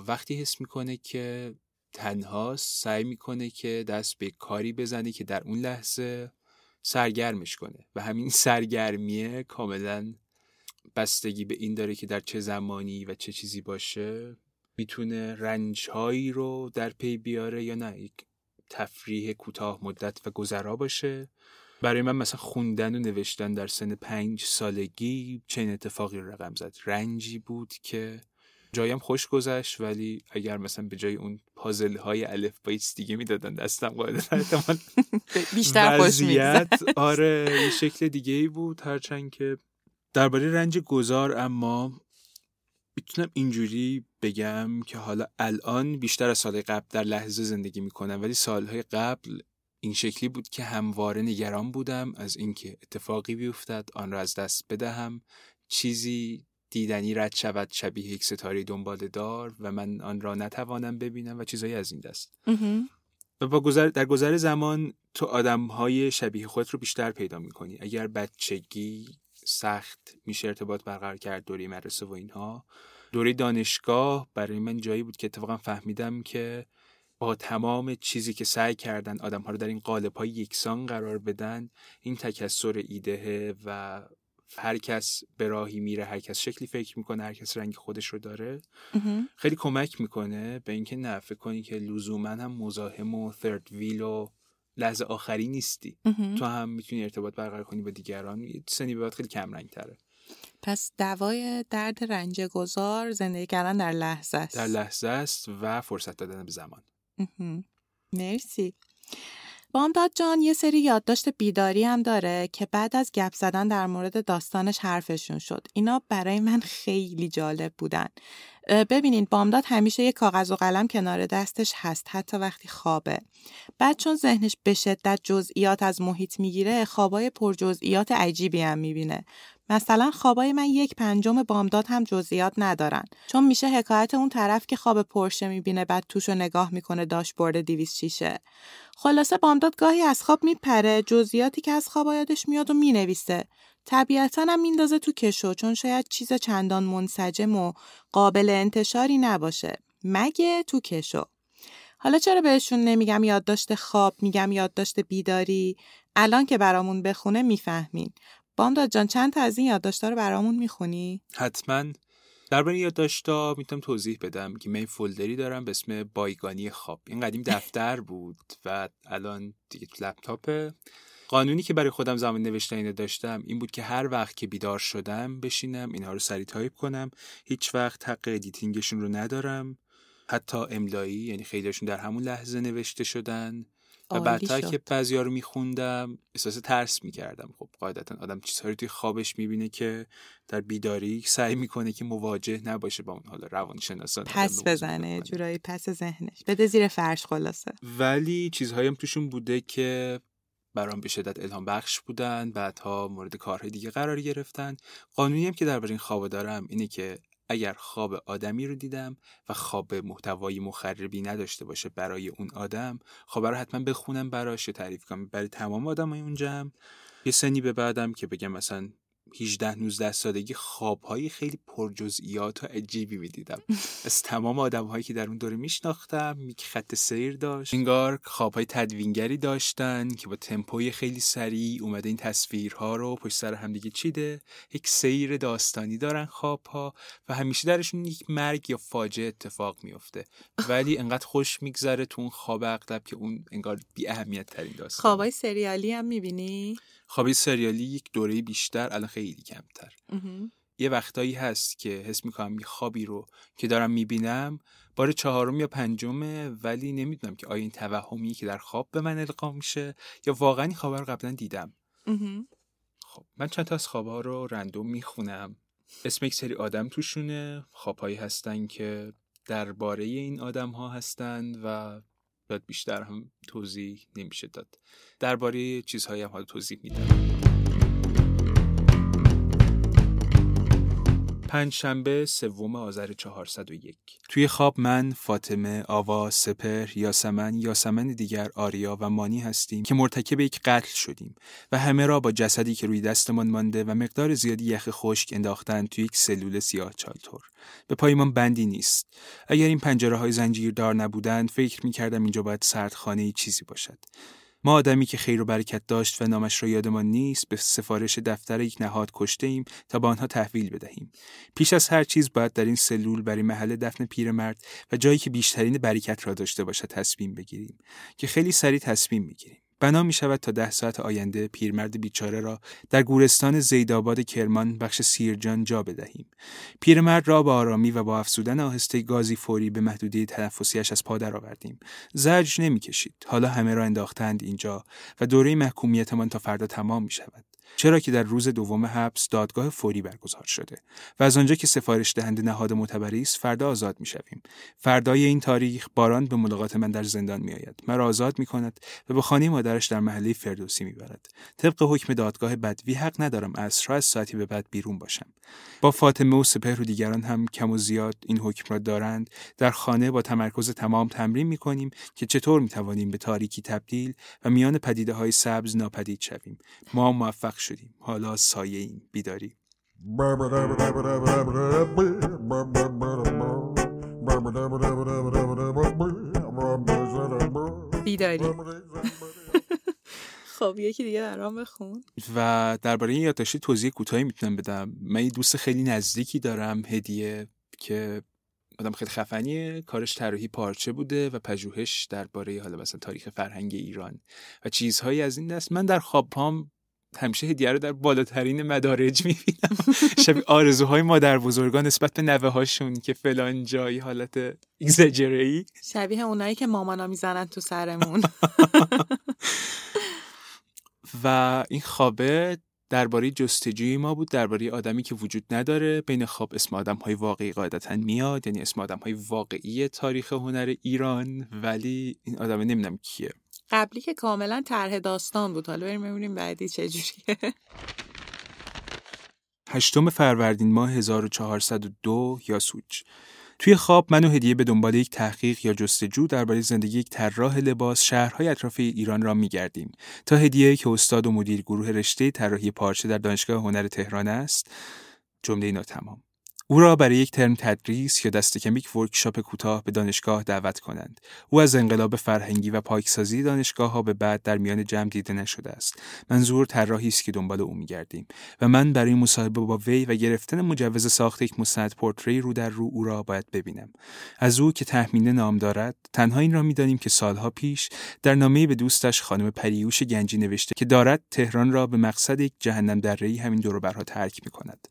وقتی حس میکنه که تنهاست سعی میکنه که دست به کاری بزنه که در اون لحظه سرگرمش کنه و همین سرگرمیه کاملاً بستگی به این داره که در چه زمانی و چه چیزی باشه میتونه رنجهایی رو در پی بیاره یا نه، یک تفریح کوتاه مدت و گذرا باشه. برای من مثلا خوندن و نوشتن در سن پنج سالگی چنین اتفاقی رقم زد، رنجی بود که جایم خوش گذشت، ولی اگر مثلا به جای اون پازل های الف بایتس دیگه میدادن دستم قاعدتا احتمال بیشتر خوش میگذشت. آره یه شکل دیگه ای بود. هرچند که درباره رنج گذار اما میتونم اینجوری بگم که حالا الان بیشتر از سال قبل در لحظه زندگی میکنم، ولی سالهای قبل این شکلی بود که همواره نگران بودم از اینکه اتفاقی بیفتد آن را از دست بدهم، چیزی دیدنی رد شود شبیه یک ستاره دنبال دار و من آن را نتوانم ببینم و چیزایی از این دست. و با گذر در گذر زمان تو آدم‌های شبیه خودت رو بیشتر پیدا می‌کنی. اگر بچگی سخت میشه ارتباط برقرار کرد، دوره مدرسه و اینها، دوره دانشگاه برای من جایی بود که اتفاقا فهمیدم که با تمام چیزی که سعی کردن آدم‌ها رو در این قالب‌های یکسان قرار بدن، این تکثر ایده و هر کس به راهی میره، هر کس شکلی فکر میکنه، هر کس رنگ خودش رو داره، خیلی کمک میکنه به اینکه نه فکر کنی که لزوما هم مزاحم و ثرد ویل و لحظه آخری نیستی. تو هم میتونی ارتباط برقرار کنی با دیگران. سنی به بعد خیلی کم رنگ تره. پس دوای درد رنج گذار زندگی کردن در لحظه است. در لحظه است و فرصت دادن به زمان. مرسی بامداد جان یه سری یادداشت بیداری هم داره که بعد از گپ زدن در مورد داستانش حرفشون شد. اینا برای من خیلی جالب بودن. ببینین بامداد همیشه یه کاغذ و قلم کنار دستش هست، حتی وقتی خوابه. بعد چون ذهنش به شدت جزئیات از محیط میگیره، خوابای پر جزئیات عجیبی هم میبینه. مثلا خوابای من یک پنجم بامداد هم جزئیات ندارن، چون میشه حکایت اون طرف که خواب پرشه میبینه، بعد توشو نگاه میکنه داشبورد دویست شیشه. خلاصه بامداد گاهی از خواب میپره، جزئیاتی که از خواب یادش میاد و مینویسه. طبیعتاً هم میندازه تو کشو، چون شاید چیز چندان منسجم و قابل انتشاری نباشه، مگه تو کشو. حالا چرا بهشون نمیگم یادداشت خواب، میگم یادداشت بیداری؟ الان که برامون بخونه میفهمین. بامداد جان چند تا از این یادداشت‌ها رو برامون میخونی؟ حتماً. درباره یادداشت‌ها میتونم توضیح بدم که من فولدری دارم به اسم بایگانی خواب. این قدیم دفتر بود و الان دیگه لپتاپه. قانونی که برای خودم زمان نوشتن اینا داشتم این بود که هر وقت که بیدار شدم بشینم اینها رو سریع تایپ کنم. هیچ وقت حق ادیتینگشون رو ندارم، حتی املایی، یعنی خیلیشون در همون لحظه نوشته شدن. و بعدها که بعضیا رو میخوندم احساس ترس میکردم. خب قاعدتا آدم چیزهایی توی خوابش میبینه که در بیداری سعی میکنه که مواجه نباشه با اون. حالا روانشناسان پس بزنه، جورایی پس ذهنش بده زیر فرش خلاصه. ولی چیزهایی هم توشون بوده که برام به شدت الهام بخش بودن، بعدها مورد کارهای دیگه قرار گرفتن. قانونی هم که درباره این خواب دارم اینه که اگر خواب آدمی رو دیدم و خواب محتوای مخربی نداشته باشه برای اون آدم، خواب رو حتما بخونم براش، تعریف کنم برای تمام آدمای اون جمع. یه سنی به بعدم که بگم مثلا هجده نوزده سالگی خواب‌های خیلی پرجزئیات و عجیبی می‌دیدم از تمام آدم‌هایی که در اون دوره میشناختم. یک خط سیر داشت، انگار خواب‌های تدوینگری داشتن که با تمپوی خیلی سریع اومده این تصویرها رو پشت سر هم دیگه چیده. یک سیر داستانی دارن خواب‌ها و همیشه درشون یک مرگ یا فاجعه اتفاق میفته، ولی انقدر خوش میگذره تو اون خواب اغلب که اون انگار بی اهمیت‌ترین داستان. خواب‌های سریالی هم می‌بینی؟ خواب‌های سریالی یک دوره بیشتر، الان خیلی کمتر. یه وقتایی هست که حس میکنم یه خوابی رو که دارم میبینم بار چهارم یا پنجمه، ولی نمیدونم که آیا این توهمیه که در خواب به من القا میشه یا واقعا این خواب رو قبلا دیدم. خب من چند تا از خوابها رو رندوم میخونم. اسم یک سری آدم توشونه. خوابهایی هستن که درباره این آدم‌ها هستن و باید بیشتر هم توضیح نمیشه داد. درباره چیزهایی هم حالا توضیح میدم. پنج شنبه سوم آذر چهارصد و یک. توی خواب من، فاطمه، آوا، سپهر، یاسمن، یاسمن دیگر، آریا و مانی هستیم که مرتکب یک قتل شدیم و همه را با جسدی که روی دستمان مانده و مقدار زیادی یخ خشک انداختن توی یک سلول سیاه چالتور. به پایمان بندی نیست. اگر این پنجره های زنجیردار نبودند فکر می‌کردم اینجا باید سردخانه ای چیزی باشد. ما آدمی که خیر و برکت داشت و نامش را یادمان نیست به سفارش دفتر یک نهاد کشته ایم تا به آنها تحویل بدهیم. پیش از هر چیز باید در این سلول برای محل دفن پیرمرد و جایی که بیشترین برکت را داشته باشد تصمیم بگیریم که خیلی سریع تصمیم میگیریم. بنا می شود تا ده ساعت آینده پیرمرد بیچاره را در گورستان زیدآباد کرمان بخش سیرجان جا بدهیم. پیرمرد را با آرامی و با افزودن آهسته گازی فوری به محدوده تنفسیش از پا درآوردیم. زجر نمی کشید. حالا همه را انداختند اینجا و دوره محکومیتمان تا فردا تمام می شود. چرا که در روز دوم حبس دادگاه فوری برگزار شده و از آنجا که سفارش دهنده نهاد معتبری است فردا آزاد می‌شویم. فردای این تاریخ باران به ملاقات من در زندان می‌آید، مرا آزاد می‌کند و به خانه مادرش در محله فردوسی می‌برد. طبق حکم دادگاه بدوی حق ندارم عصر از ساعتی به بعد بیرون باشم. با فاطمه و سپهر و دیگران هم کم و زیاد این حکم را دارند. در خانه با تمرکز تمام تمرین می‌کنیم که چطور می‌توانیم به تاریکی تبدیل و میان پدیده‌های سبز ناپدید شویم. ما موفق شدیم. حالا سایه این بیداری. بیداری. خب یکی دیگه درام بخون. و درباره این یادداشتی توضیح کوتاهی میتونم بدم. من یه دوست خیلی نزدیکی دارم، هدیه، که آدم خیلی خفنیه. کارش طراحی پارچه بوده و پژوهش درباره حالا مثلا تاریخ فرهنگ ایران و چیزهایی از این دست. من در خوابهام همیشه هدیه رو در بالاترین مدارج می‌بینم، شبیه آرزوهای مادر بزرگان نسبت به نوه‌هاشون که فلان جایی، حالت اگزاجری، شبیه اونایی که مامانا میزنن تو سرمون. و این خوابه درباره جستجوی ما بود، درباره آدمی که وجود نداره. بین خواب اسم آدم‌های واقعی قاعدتاً میاد، یعنی اسم آدم‌های واقعی تاریخ هنر ایران، ولی این آدمه نمیدونم کیه. قبلی که کاملاً طرح داستان بود، حالا بریم ببینیم بعدی چه جوریه. هشتم فروردین ماه هزار و چهارصد و دو، یاسوج. توی خواب من و هدیه به دنبال یک تحقیق یا جستجو درباره زندگی یک طراح لباس شهرهای اطراف ایران را می‌گردیم تا هدیه که استاد و مدیر گروه رشته طراحی پارچه در دانشگاه هنر تهران است، جمله ناتمام، او را برای یک ترم تدریس یا دست کم یک ورکشاپ کوتاه به دانشگاه دعوت کنند. او از انقلاب فرهنگی و پاکسازی دانشگاه‌ها به بعد در میان جمع دیده نشده است. منظور طراحی است که دنبال او می‌گردیم و من برای مصاحبه با وی و گرفتن مجوز ساخت یک مستند پورتری رو در رو او را باید ببینم. از او که تخمینه نام دارد، تنها این را می‌دانیم که سالها پیش در نامه‌ای به دوستش خانم پریوش گنجی نوشته که دارد تهران را به مقصد یک جهنم دره‌ای همین دور و برها ترک می‌کند.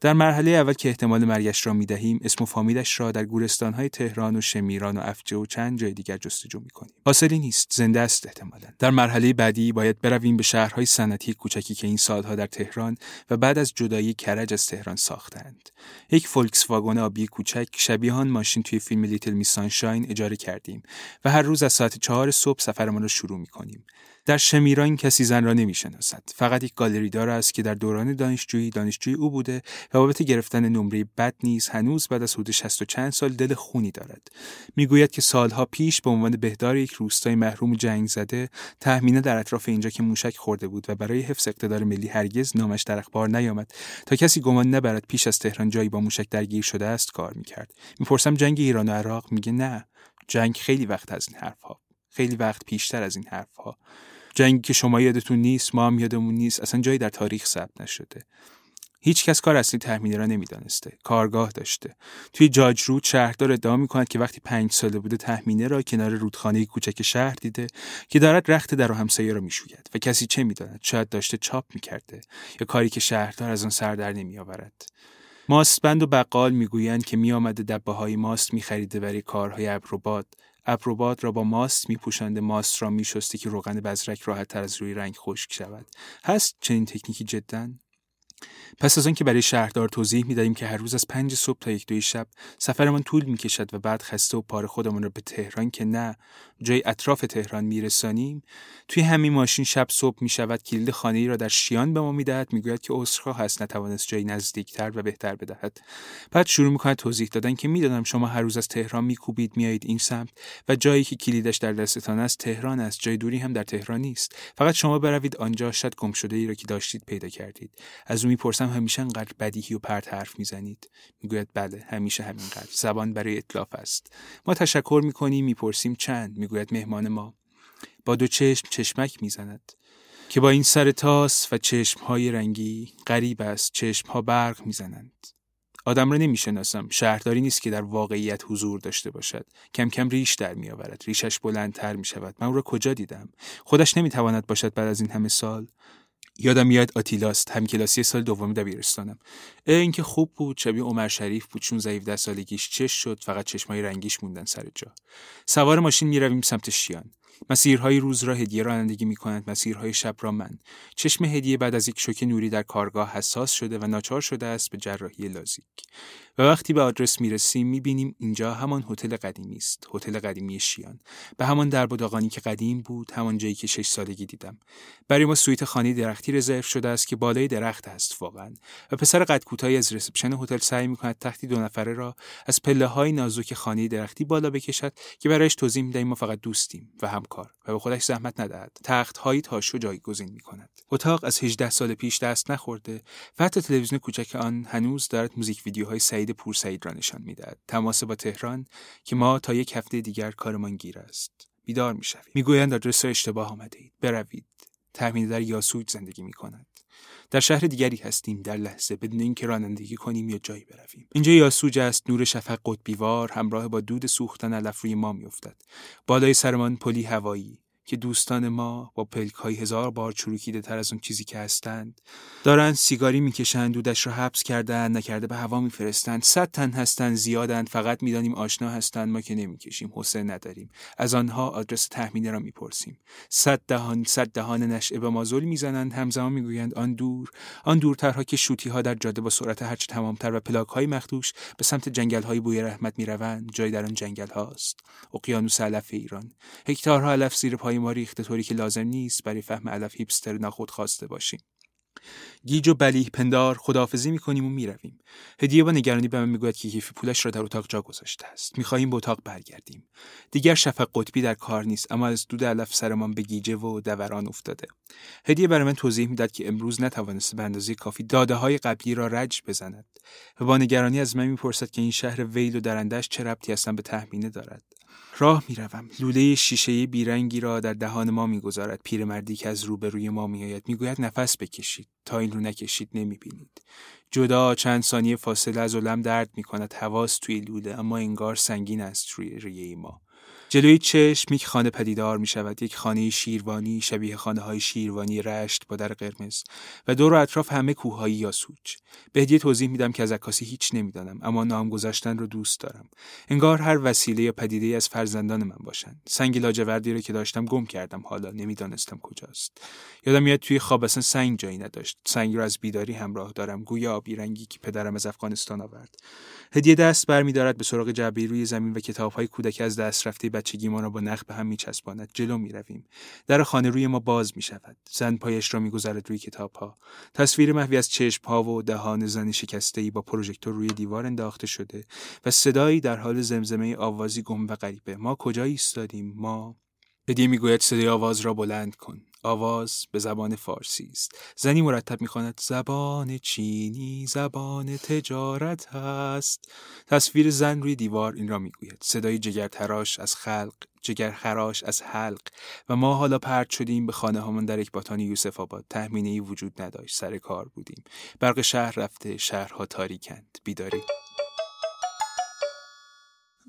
در مرحله اول که احتمال مرگش را میدهیم، اسم و فامیلش را در گورستان‌های تهران و شمیران و افجه و چند جای دیگر جستجو می‌کنیم. حاصلی نیست، زنده است احتمالاً. در مرحله بعدی باید برویم به شهرهای صنعتی کوچکی که این سالها در تهران و بعد از جدایی کرج از تهران ساختند. یک فولکس واگن آبی کوچک شبیه آن ماشین توی فیلم لیتل میس سانشاین اجاره کردیم و هر روز از ساعت چهار صبح سفرمان را شروع می‌کنیم. در شمیران کسی زن را نمی‌شناسد. فقط یک گالریدار است که در دوران دانشجویی دانشجوی او بوده و بابت گرفتن نمره بد نیز هنوز بعد از حدود شصت و چند سال دل خونی دارد. میگوید که سالها پیش به عنوان بهدار یک روستای محروم جنگ زده، تخمینه در اطراف اینجا که موشک خورده بود و برای حفظ اقتدار ملی هرگز نامش در اخبار نیامد تا کسی گمان نبرد پیش از تهران جایی با موشک درگیر شده است کار می‌کرد. می‌پرسم جنگ ایران و عراق؟ میگه نه، جنگ خیلی وقت از این حرفها، خیلی وقت پیشتر از این حرفها. جنگی که شما یادتون نیست، ما هم یادمون نیست، اصلا جایی در تاریخ ثبت نشده. هیچ کس کار اصلی تخمینه را نمیدانسته. کارگاه داشته. توی جاجرود شهردار ادعا می‌کند که وقتی پنج ساله بوده تخمینه را کنار رودخانه کوچک شهر دیده که دارد رخت در و همسایه را میشوید و کسی چه میداند، شاید داشته چاپ میکرده یا کاری که شهردار از آن سر در نمیآورد. ماستبند و بقال میگویند که میآمده دبه‌های ماست می‌خریده برای کارهای ابروباد، ابروباد را با ماست میپوشانده، ماست را میشسته که روغن بزرک راحت‌تر از روی رنگ خشک شود. هست چنین تکنیکی جداً؟ پس از آن که برای شهردار توضیح میدادیم که هر روز از پنج صبح تا یک دوی شب سفرمان طول میکشد و بعد خسته و پاره خودمان را به تهران که نه، جای اطراف تهران میرسانیم، توی همین ماشین شب صبح میشود، کلید خانه ای را در شیان به ما میدهد، میگوید که عذرخواه است نتوانست جایی نزدیکتر و بهتر بدهد. بعد شروع میکند توضیح دادن که میدانم شما هر روز از تهران میکوبید میایید این سمت و جایی که کلیدش در دستتان است تهران است، جای دوری هم در تهران نیست، فقط شما بروید آنجا، شاید گم شده ای را که داشتید پیدا کردید. از میپرسم همیشه انقدر بدیهی و پرت حرف میزنید؟ میگوید بله، همیشه همینقدر، زبان برای اتلاف است. ما تشکر میکنیم، میپرسیم چند؟ میگوید مهمان ما. با دو چشم چشمک میزند که با این سر تاس و چشمهای رنگی غریب است، چشمها برق میزنند. آدم را نمیشناسم، شهرداری نیست که در واقعیت حضور داشته باشد. کم کم ریش در میآورد، ریشش بلندتر میشود. من او را کجا دیدم؟ خودش نمیتواند باشد بعد از این همه سال. یادم میاد آتیلاست، همکلاسی سال دوم دبیرستانم. این که خوب بود، شبیه عمر شریف بود، چون هفده سالگیش چش شد، فقط چشمای رنگیش موندن سر جا. سوار ماشین میرویم سمت شیان. مسیرهای روز را هدیه رانندگی میکند، مسیرهای شب را من. چشم هدیه بعد از یک شوک نوری در کارگاه حساس شده و ناچار شده است به جراحی لازیک. و وقتی به آدرس میرسیم میبینیم اینجا همان هتل قدیمی است، هتل قدیمی شیان، به همان درب و داغانی که قدیم بود، همان جایی که شش سالگی دیدم. برای ما سویت خانه درختی رزرو شده است که بالای درخت است واقعا. و پسر قد کوتاهی از رسپشن هتل سعی میکند تختی دو نفره را از پله‌های نازک خانه درختی بالا بکشد که برایش توضیح میدهیم ما فقط دوستیم و همکار و به خودش زحمت ندهد. تخت‌های تاشو جایگزین میکند. اتاق از هجده سال پیش دست نخورده و حتی تلویزیون کوچک آن هنوز دارد موزیک ویدیوهای پور سعید را نشان میدهد. تماس با تهران که ما تا یک هفته دیگر کارمان گیر است. بیدار میشویم. میگویند آدرس اشتباه آمده اید، بروید. تخمینه در یاسوج زندگی میکند. در شهر دیگری هستیم در لحظه، بدون اینکه رانندگی کنیم یا جایی برویم. اینجا یاسوج است. نور شفق قطبیوار همراه با دود سوختن علف روی ما میافتد. بالای سرمان پلی هوایی که دوستان ما با پلک‌های هزار بار چروکیده تر از اون چیزی که هستند دارن سیگاری میکشند، دودش رو حبس کردن نکرده به هوا میفرستند. صد تن هستند، زیادند، فقط میدانیم آشنا هستند، ما که نمیکشیم، حسن نداریم. از آنها آدرس تخمینه را میپرسیم. صد دهان صد دهان نشعه به ما زل میزنند، همزمان میگویند آن دور، آن دورترها که شوتی‌ها در جاده با سرعت هرچه تمامتر و پلاک‌های مخدوش به سمت جنگل‌های بوی رحمت میروند. جای در آن جنگل‌هاست اقیانوس علف ایران. هکتارها علف زیر پای ما ریخته، طوری که لازم نیست برای فهم علف هیپستر ناخود خواسته باشیم. گیج و بلیه پندار خداحافظی میکنیم و میرویم. هدیه با نگرانی به من میگوید که کیف پولش را در اتاق جا گذاشته است. میخواهیم به اتاق برگردیم. دیگر شفق قطبی در کار نیست، اما از دود علف سرمان به گیجه و دوران افتاده. هدیه برای من توضیح میداد که امروز نتوانسته به اندازه کافی داده های قبلی را رج بزند و با نگرانی از من میپرسد که این شهر ویل و درندش چه ربطی اصلا به تخمینه دارد. راه میروم. لوله شیشه بیرنگی را در دهان ما میگذارد. پیرمردی که از روبروی ما میآید میگوید نفس بکشید. تا این رو نکشید نمیبینید. جدا چند ثانیه فاصله از علم درد میکند. حواس توی لوله، اما انگار سنگین است روی ریه ما. جلوی چشم یک خانه پدیدار می شود. یک خانه شیروانی شبیه خانه های شیروانی رشت با در قرمز و دور و اطراف همه کوههای یاسوج. به هدیه توضیح میدم که از عکاسی هیچ نمیدانم، اما نام گذاشتن رو دوست دارم. انگار هر وسیله یا پدیده از فرزندان من باشند. سنگ لاجوردی رو که داشتم گم کردم، حالا نمیدانستم کجاست. یادم میاد توی خواب اصلا سنگ جایی نداشت. سنگ رو از بیداری همراه دارم، گویا آبی رنگی که پدرم از افغانستان آورد. هدیه دست برمی‌دارد به سراغ جعبه‌ای روی زمین و کتاب‌های کودکی از دست رفته بچگی ما را با نخ به هم میچسباند. جلو میرویم. در خانه روی ما باز میشود. زن پایش را میگذارد روی کتابها. تصویر محوی از چشمها و دهان زن شکسته‌ای با پروژکتور روی دیوار انداخته شده و صدایی در حال زمزمه آوازی گم و غریبه. ما کجا ایستادیم؟ ما بدی میگوید صدای آواز را بلند کن. آواز به زبان فارسی است. زنی مرتب میخواند زبان چینی زبان تجارت هست. تصویر زن روی دیوار این را میگوید. صدای جگرتراش از خلق، جگرخراش از حلق. و ما حالا پرت شدیم به خانه هامون در اکباتان یوسف آباد. تخمینه‌ای وجود نداشت، سر کار بودیم. برق شهر رفته، شهرها تاریکند. بیداری.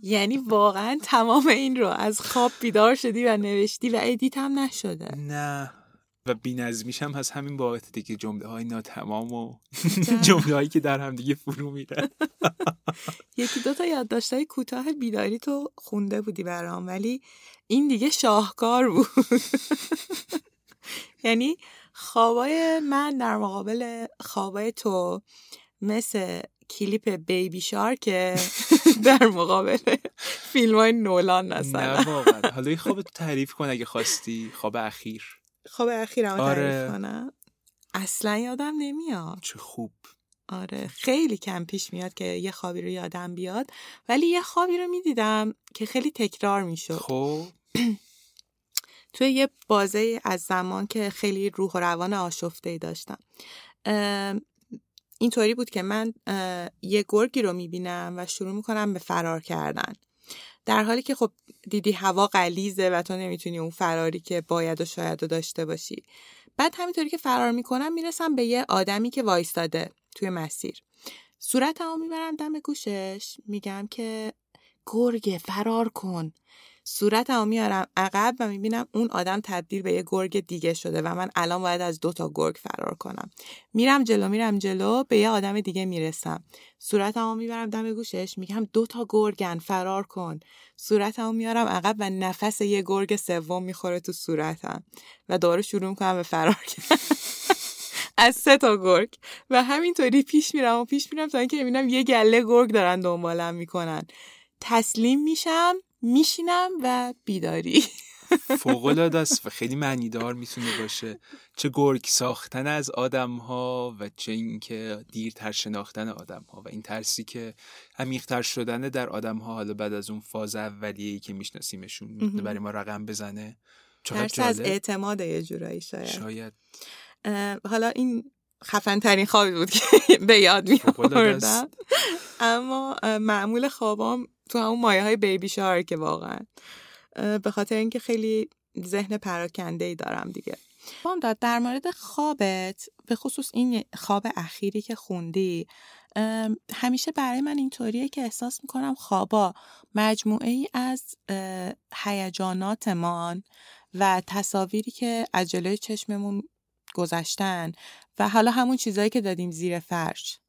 یعنی واقعا تمام این رو از خواب بیدار شدی و نوشتی و ادیت هم نشده؟ نه، و بی‌نظمیش هم از همین بابت دیگه. جمله های ناتمام و جمله هایی که در هم دیگه فرو میره. یکی دوتا یادداشتای کوتاه بیداری تو خونده بودی برام، ولی این دیگه شاهکار بود. یعنی خوابای من در مقابل خوابای تو مثل کلیپ بیبی شارک در مقابل فیلم‌های نولان مثلا. نه واقعا. حالا این خوابتو تعریف کن اگه خواستی. خواب اخیر خواب اخیرم آره. تعریف کنم. اصلا یادم نمیاد. چه خوب. آره خیلی کم پیش میاد که یه خوابی رو یادم بیاد، ولی یه خوابی رو میدیدم که خیلی تکرار میشد. خب توی یه بازه از زمان که خیلی روح و روان آشفته‌ای داشتم. این طوری بود که من یه گرگی رو میبینم و شروع میکنم به فرار کردن، در حالی که خب دیدی هوا غلیظه و تو نمیتونی اون فراری که باید و شاید رو داشته باشی. بعد همینطوری که فرار میکنم میرسم به یه آدمی که وایستاده توی مسیر. صورتمو میبرم دم گوشش، میگم که گرگ فرار کن. صورتمو میارم عقب و میبینم اون آدم تبدیل به یه گرگ دیگه شده و من الان باید از دو تا گرگ فرار کنم. میرم جلو میرم جلو به یه آدم دیگه میرسم. صورتمو میبرم دم گوشش، میگم دو تا گرگن فرار کن. صورتمو میارم عقب و نفس یه گرگ سوم میخوره تو صورتم و دوباره شروع میکنم به فرار کردن از سه تا گرگ. و همینطوری پیش میرم و پیش میرم تا اینکه میبینم یه گله گرگ دارن دنبالم میکنن. تسلیم میشم، میشینم و بیداری. فوق‌العاده است و خیلی معنیدار میتونه باشه. چه گرگ ساختن از آدم‌ها و چه اینکه دیرتر شناختن آدم‌ها و این ترسی که عمیق‌تر شدن در آدم‌ها حالا بعد از اون فاز اولیه‌ای که میشناسیمشون میتونه برای ما رقم بزنه. ترس از اعتماد یه جورایی شاید. شاید. حالا این خفن ترین خوابی بود که به یاد می آوردم، اما معمول خوابام تو همون مایه های بیبی شارک واقعا، به خاطر اینکه خیلی ذهن پراکنده‌ای دارم دیگه. بامداد، در مورد خوابت به خصوص این خواب اخیری که خوندی، همیشه برای من اینطوریه که احساس میکنم خوابا مجموعه ای از هیجاناتمان و تصاویری که از جلوی چشممون گذشتن و حالا همون چیزایی که دادیم زیر فرش.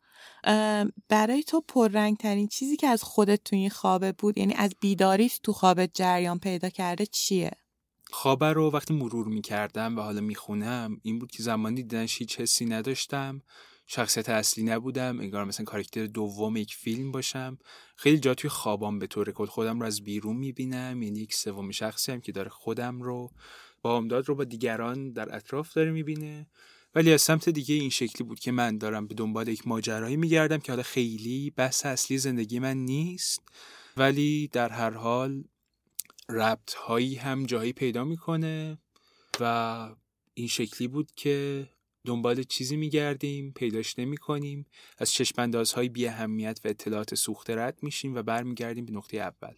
برای تو پررنگ‌ترین چیزی که از خودت تو این خوابه بود، یعنی از بیداریت تو خوابت جریان پیدا کرده، چیه؟ خوابه رو وقتی مرور می‌کردم و حالا می‌خونم، این بود که زمانی دیدنش هیچ حسی نداشتم، شخصیت اصلی نبودم، انگار مثلا کاراکتر دوم یک فیلم باشم. خیلی جا توی خوابام به طور کل خودم رو از بیرون می‌بینم، یعنی یک سوم شخصی هم که داره خودم رو با بامداد رو با دیگران در اطراف داره می‌بینه. ولی از سمت دیگه این شکلی بود که من دارم به دنبال یک ماجرایی میگردم که حالا خیلی بحث اصلی زندگی من نیست، ولی در هر حال ربطهایی هم جایی پیدا میکنه و این شکلی بود که دنبال چیزی میگردیم، پیداش نمیکنیم، از چشم‌اندازهای بی اهمیت و اطلاعات سوخته رد میشیم و برمیگردیم به نقطه اول.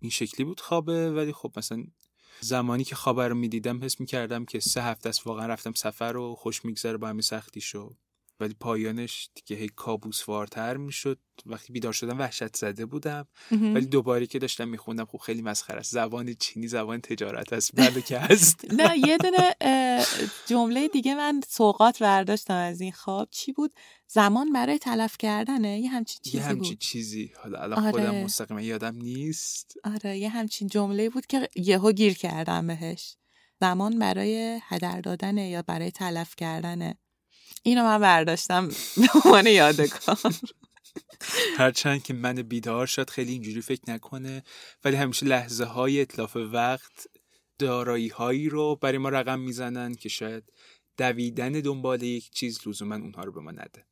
این شکلی بود خوابه. ولی خب مثلا زمانی که خوابه رو میدیدم حس میکردم که سه هفته است واقعا رفتم سفر رو، خوش میگذره با همین سختیشو، ولی پایانش دیگه هی کابوسوارتر میشد. وقتی بیدار شدم وحشت زده بودم، ولی دوباره که داشتم میخوندم خب خیلی مسخره است، زبان چینی زبان تجارت است، بله که هست. نه یه دونه جمله دیگه من سوغات برداشتم از این خواب، چی بود؟ زمان برای تلف کردنه، یه همچین چیزی بود. یه همچین چیزی، حالا الان خودم مستقیما یادم نیست. آره یه همچین جمله بود که یهو گیر کردم بهش، زمان برای هدر دادن یا برای تلف کردنه. اینو من برداشتم به عنوان یادگار. هرچند که من بیدار شد خیلی اینجوری فکر نکنه، ولی همیشه لحظه های اتلاف وقت دارایی هایی رو برای ما رقم میزنن که شاید دویدن دنبال یک چیز لزوما اونها رو به ما نده.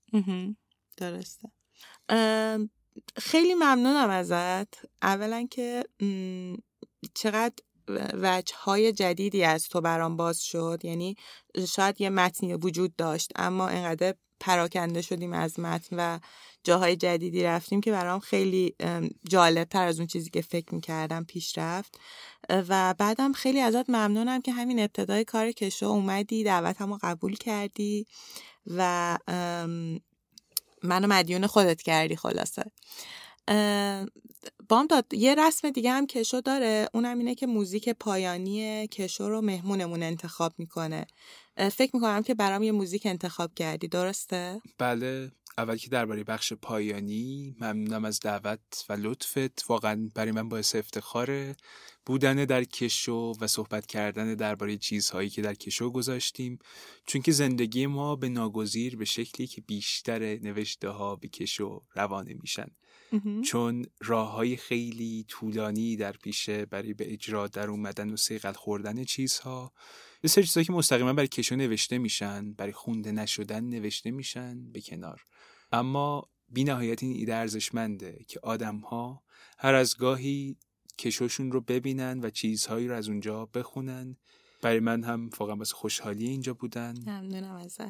درسته. خیلی ممنونم ازت، اولا که چقدر وجه‌های جدیدی از تو برام باز شد، یعنی شاید یه متنی وجود داشت اما اینقدر پراکنده شدیم از متن و جاهای جدیدی رفتیم که برام خیلی جالبتر از اون چیزی که فکر می‌کردم پیش رفت. و بعدم خیلی ازت ممنونم که همین ابتدای کار کشو اومدی، دعوتمو قبول کردی و منو مدیون خودت کردی. خلاصه بامداد یه رسم دیگه هم کشو داره، اونم اینه که موزیک پایانی کشو رو مهمونمون انتخاب میکنه. فکر میکنم که برام یه موزیک انتخاب کردی، درسته؟ بله. اول که درباره بخش پایانی ممنونم از دعوت و لطفت، واقعا برای من باعث افتخاره بودن در کشو و صحبت کردن درباره چیزهایی که در کشو گذاشتیم، چون که زندگی ما به ناگزیر به شکلی که بیشتر نوشته ها به کشو روانه میشن چون راه‌های خیلی طولانی در پیشه برای به اجرا در اومدن و صیقل خوردن چیزها. یه سری چیزایی که مستقیما برای کشو نوشته میشن، برای خونده نشدن نوشته میشن به کنار، اما بی نهایت این ایده ارزشمنده که آدم‌ها هر از گاهی کشوشون رو ببینن و چیزهایی رو از اونجا بخونن. برای من هم واقعا بس خوشحالی اینجا بودن. ممنونم ازت.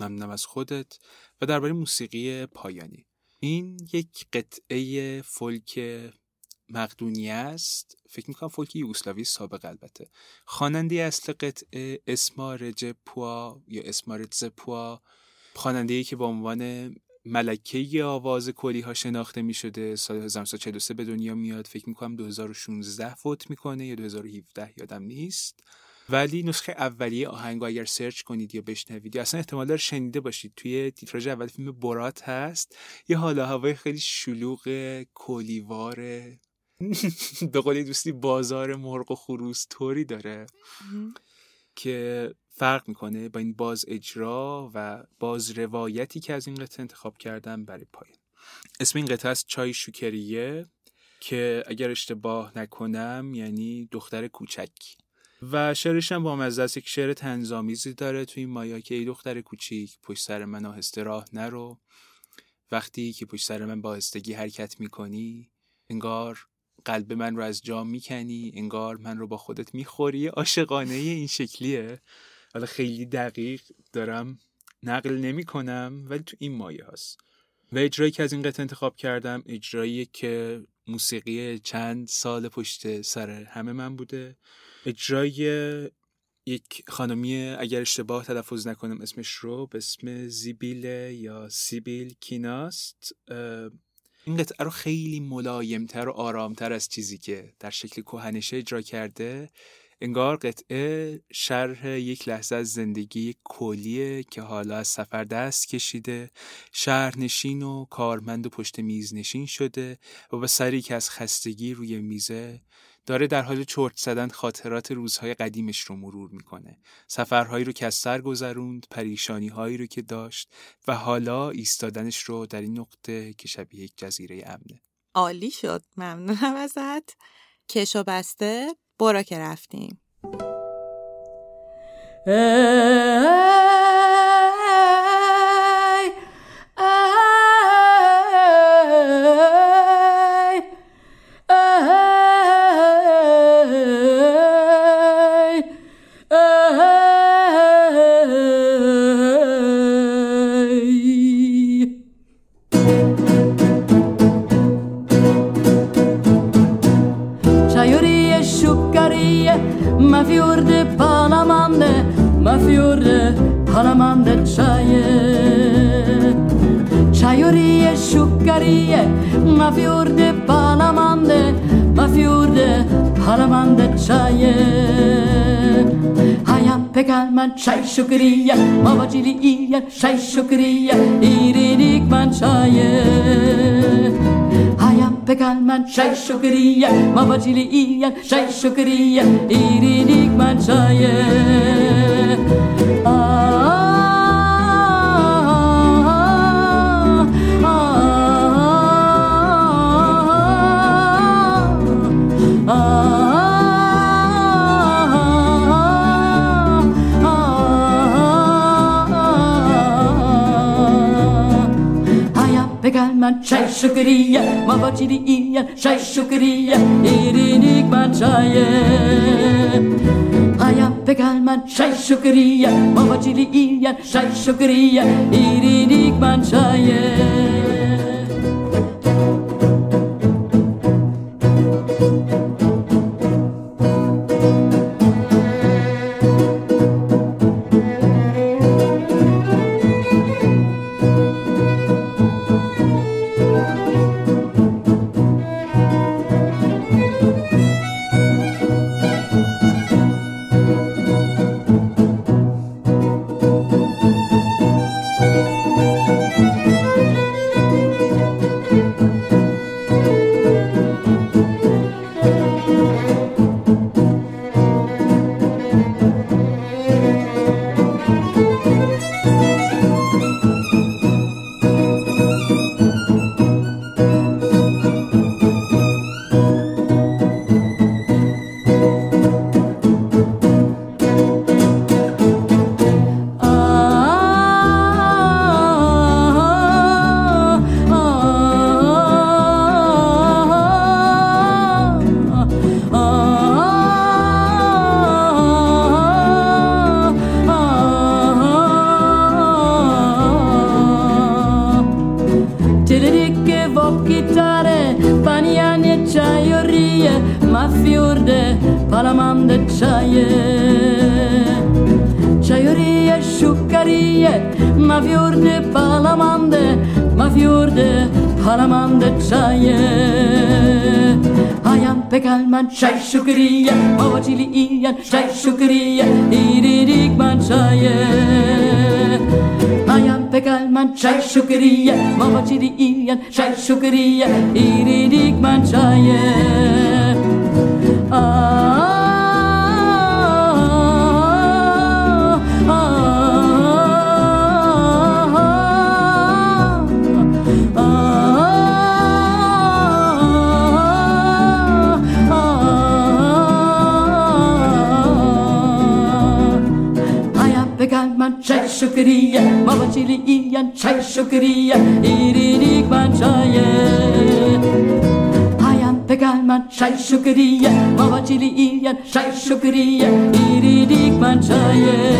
ممنونم از خودت. و درباره موسیقی پایانی، این یک قطعه فولک مقدونی است، فکر میکنم فولک یوگسلاوی سابق. البته خواننده اصل قطعه اسمارج پوا یا اسمارج پوا، خواننده‌ای که به عنوان ملکه آواز کلی‌ها شناخته می‌شده، سال هزار و سیصد و چهل و سه به دنیا میاد، فکر میکنم دو هزار و شانزده فوت میکنه یا دو هزار و هفده، یادم نیست. ولی نسخه اولیه آهنگو اگر سرچ کنید یا بشنوید یا اصلا احتمال داره شنیده باشید، توی تیتراژ اول فیلم برات هست، یه حالا هوای خیلی شلوغ کلیوار به قول دوستی بازار مرغ و خروس طوری داره که فرق میکنه با این باز اجرا و باز روایتی که از این قطعه انتخاب کردم برای پایان. اسم این قطعه است چای شکریه که اگر اشتباه نکنم یعنی دختر کوچک، و شعرش هم با مزه است، یک شعر طنزآمیزی داره توی مایا که ای دختر کوچیک پشت سر من آهسته راه نرو، وقتی که پشت سر من با آهستگی حرکت میکنی انگار قلب من رو از جا میکنی، انگار من رو با خودت میخوری. عاشقانه این شکلیه، حالا خیلی دقیق دارم نقل نمی کنم ولی تو این مایه هست. و اجرایی که از این قطعه انتخاب کردم اجرایی که موسیقی چند سال پشت سر همه من بوده، اجرای یک خانمی اگر اشتباه تلفظ نکنم اسمش رو به اسم زیبیل یا سیبیل کیناست. این قطعه رو خیلی ملایمتر و آرامتر از چیزی که در شکل کهنشه اجرا کرده انگار قطعه شرح یک لحظه از زندگی کلیه که حالا از سفر دست کشیده، شهرنشین و کارمند و پشت میز نشین شده و با سری که از خستگی روی میزه داره در حال چرت زدن خاطرات روزهای قدیمش رو مرور میکنه. سفرهایی رو که از سر گذروند، پریشانی‌هایی رو که داشت و حالا ایستادنش رو در این نقطه که شبیه یک جزیره امنه. عالی شد، ممنونم ازت. کشو بسته برا که رفتیم. Ma fiorde palamande, ma fiorde palamande çaye. Haya pekalman çay şükriye, ma vacili iye çay şükriye, iridik man çaye. Haya pekalman çay şükriye, ma vacili iye çay şükriye, iridik man çaye. من چای شکریه ما باچیدی این چای شکریه ایرینیک من چایه آیا بگل من چای شکریه ما باچیدی این چای شکریه ایرینیک من چایه. من چای شکریه ما واجیلی این چای شکریه ایریک من چایه آیم بگل من چای شکریه ما واجیلی این چای شکریه ایریک من چایه آ من چای شکریه ما بچیلی این چای شکریه ایریک من چایه آیم بگل من چای شکریه ما بچیلی این چای شکریه ایریک من چایه.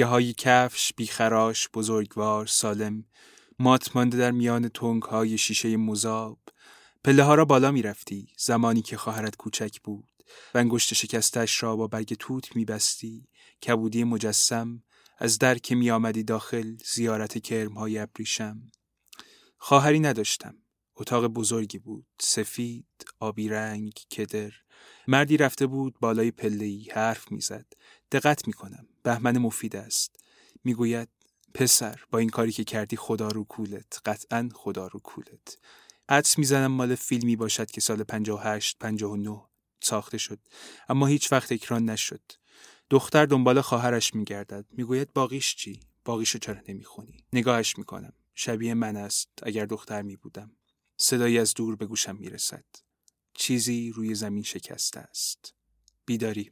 تنگه های کفش، بیخراش، بزرگوار، سالم، مات مانده در میان تنگ های شیشه مذاب، پله ها را بالا می رفتی، زمانی که خواهرت کوچک بود، و انگشت شکستش را با برگ توت می بستی، کبودی مجسم، از در که می آمدی داخل، زیارت کرم های ابریشم. خواهری نداشتم، اتاق بزرگی بود، سفید، آبی رنگ، کدر، مردی رفته بود بالای پله‌ای، حرف می زد، دقت می کنم، بهمن مفید است، می گوید پسر با این کاری که کردی خدا رو کولت، قطعاً خدا رو کولت. حدس می زنم مال فیلمی باشد که سال پنجاه و هشت پنجاه و نه ساخته شد، اما هیچ وقت اکران نشد. دختر دنبال خواهرش می گردد، می گوید باقیش چی؟ باقیشو چرا نمی خونی؟ نگاهش می کنم، شبیه من است، اگر دختر می بودم. صدایی از دور به گوشم می رسد. چیزی روی زمین شکسته است. بیداری.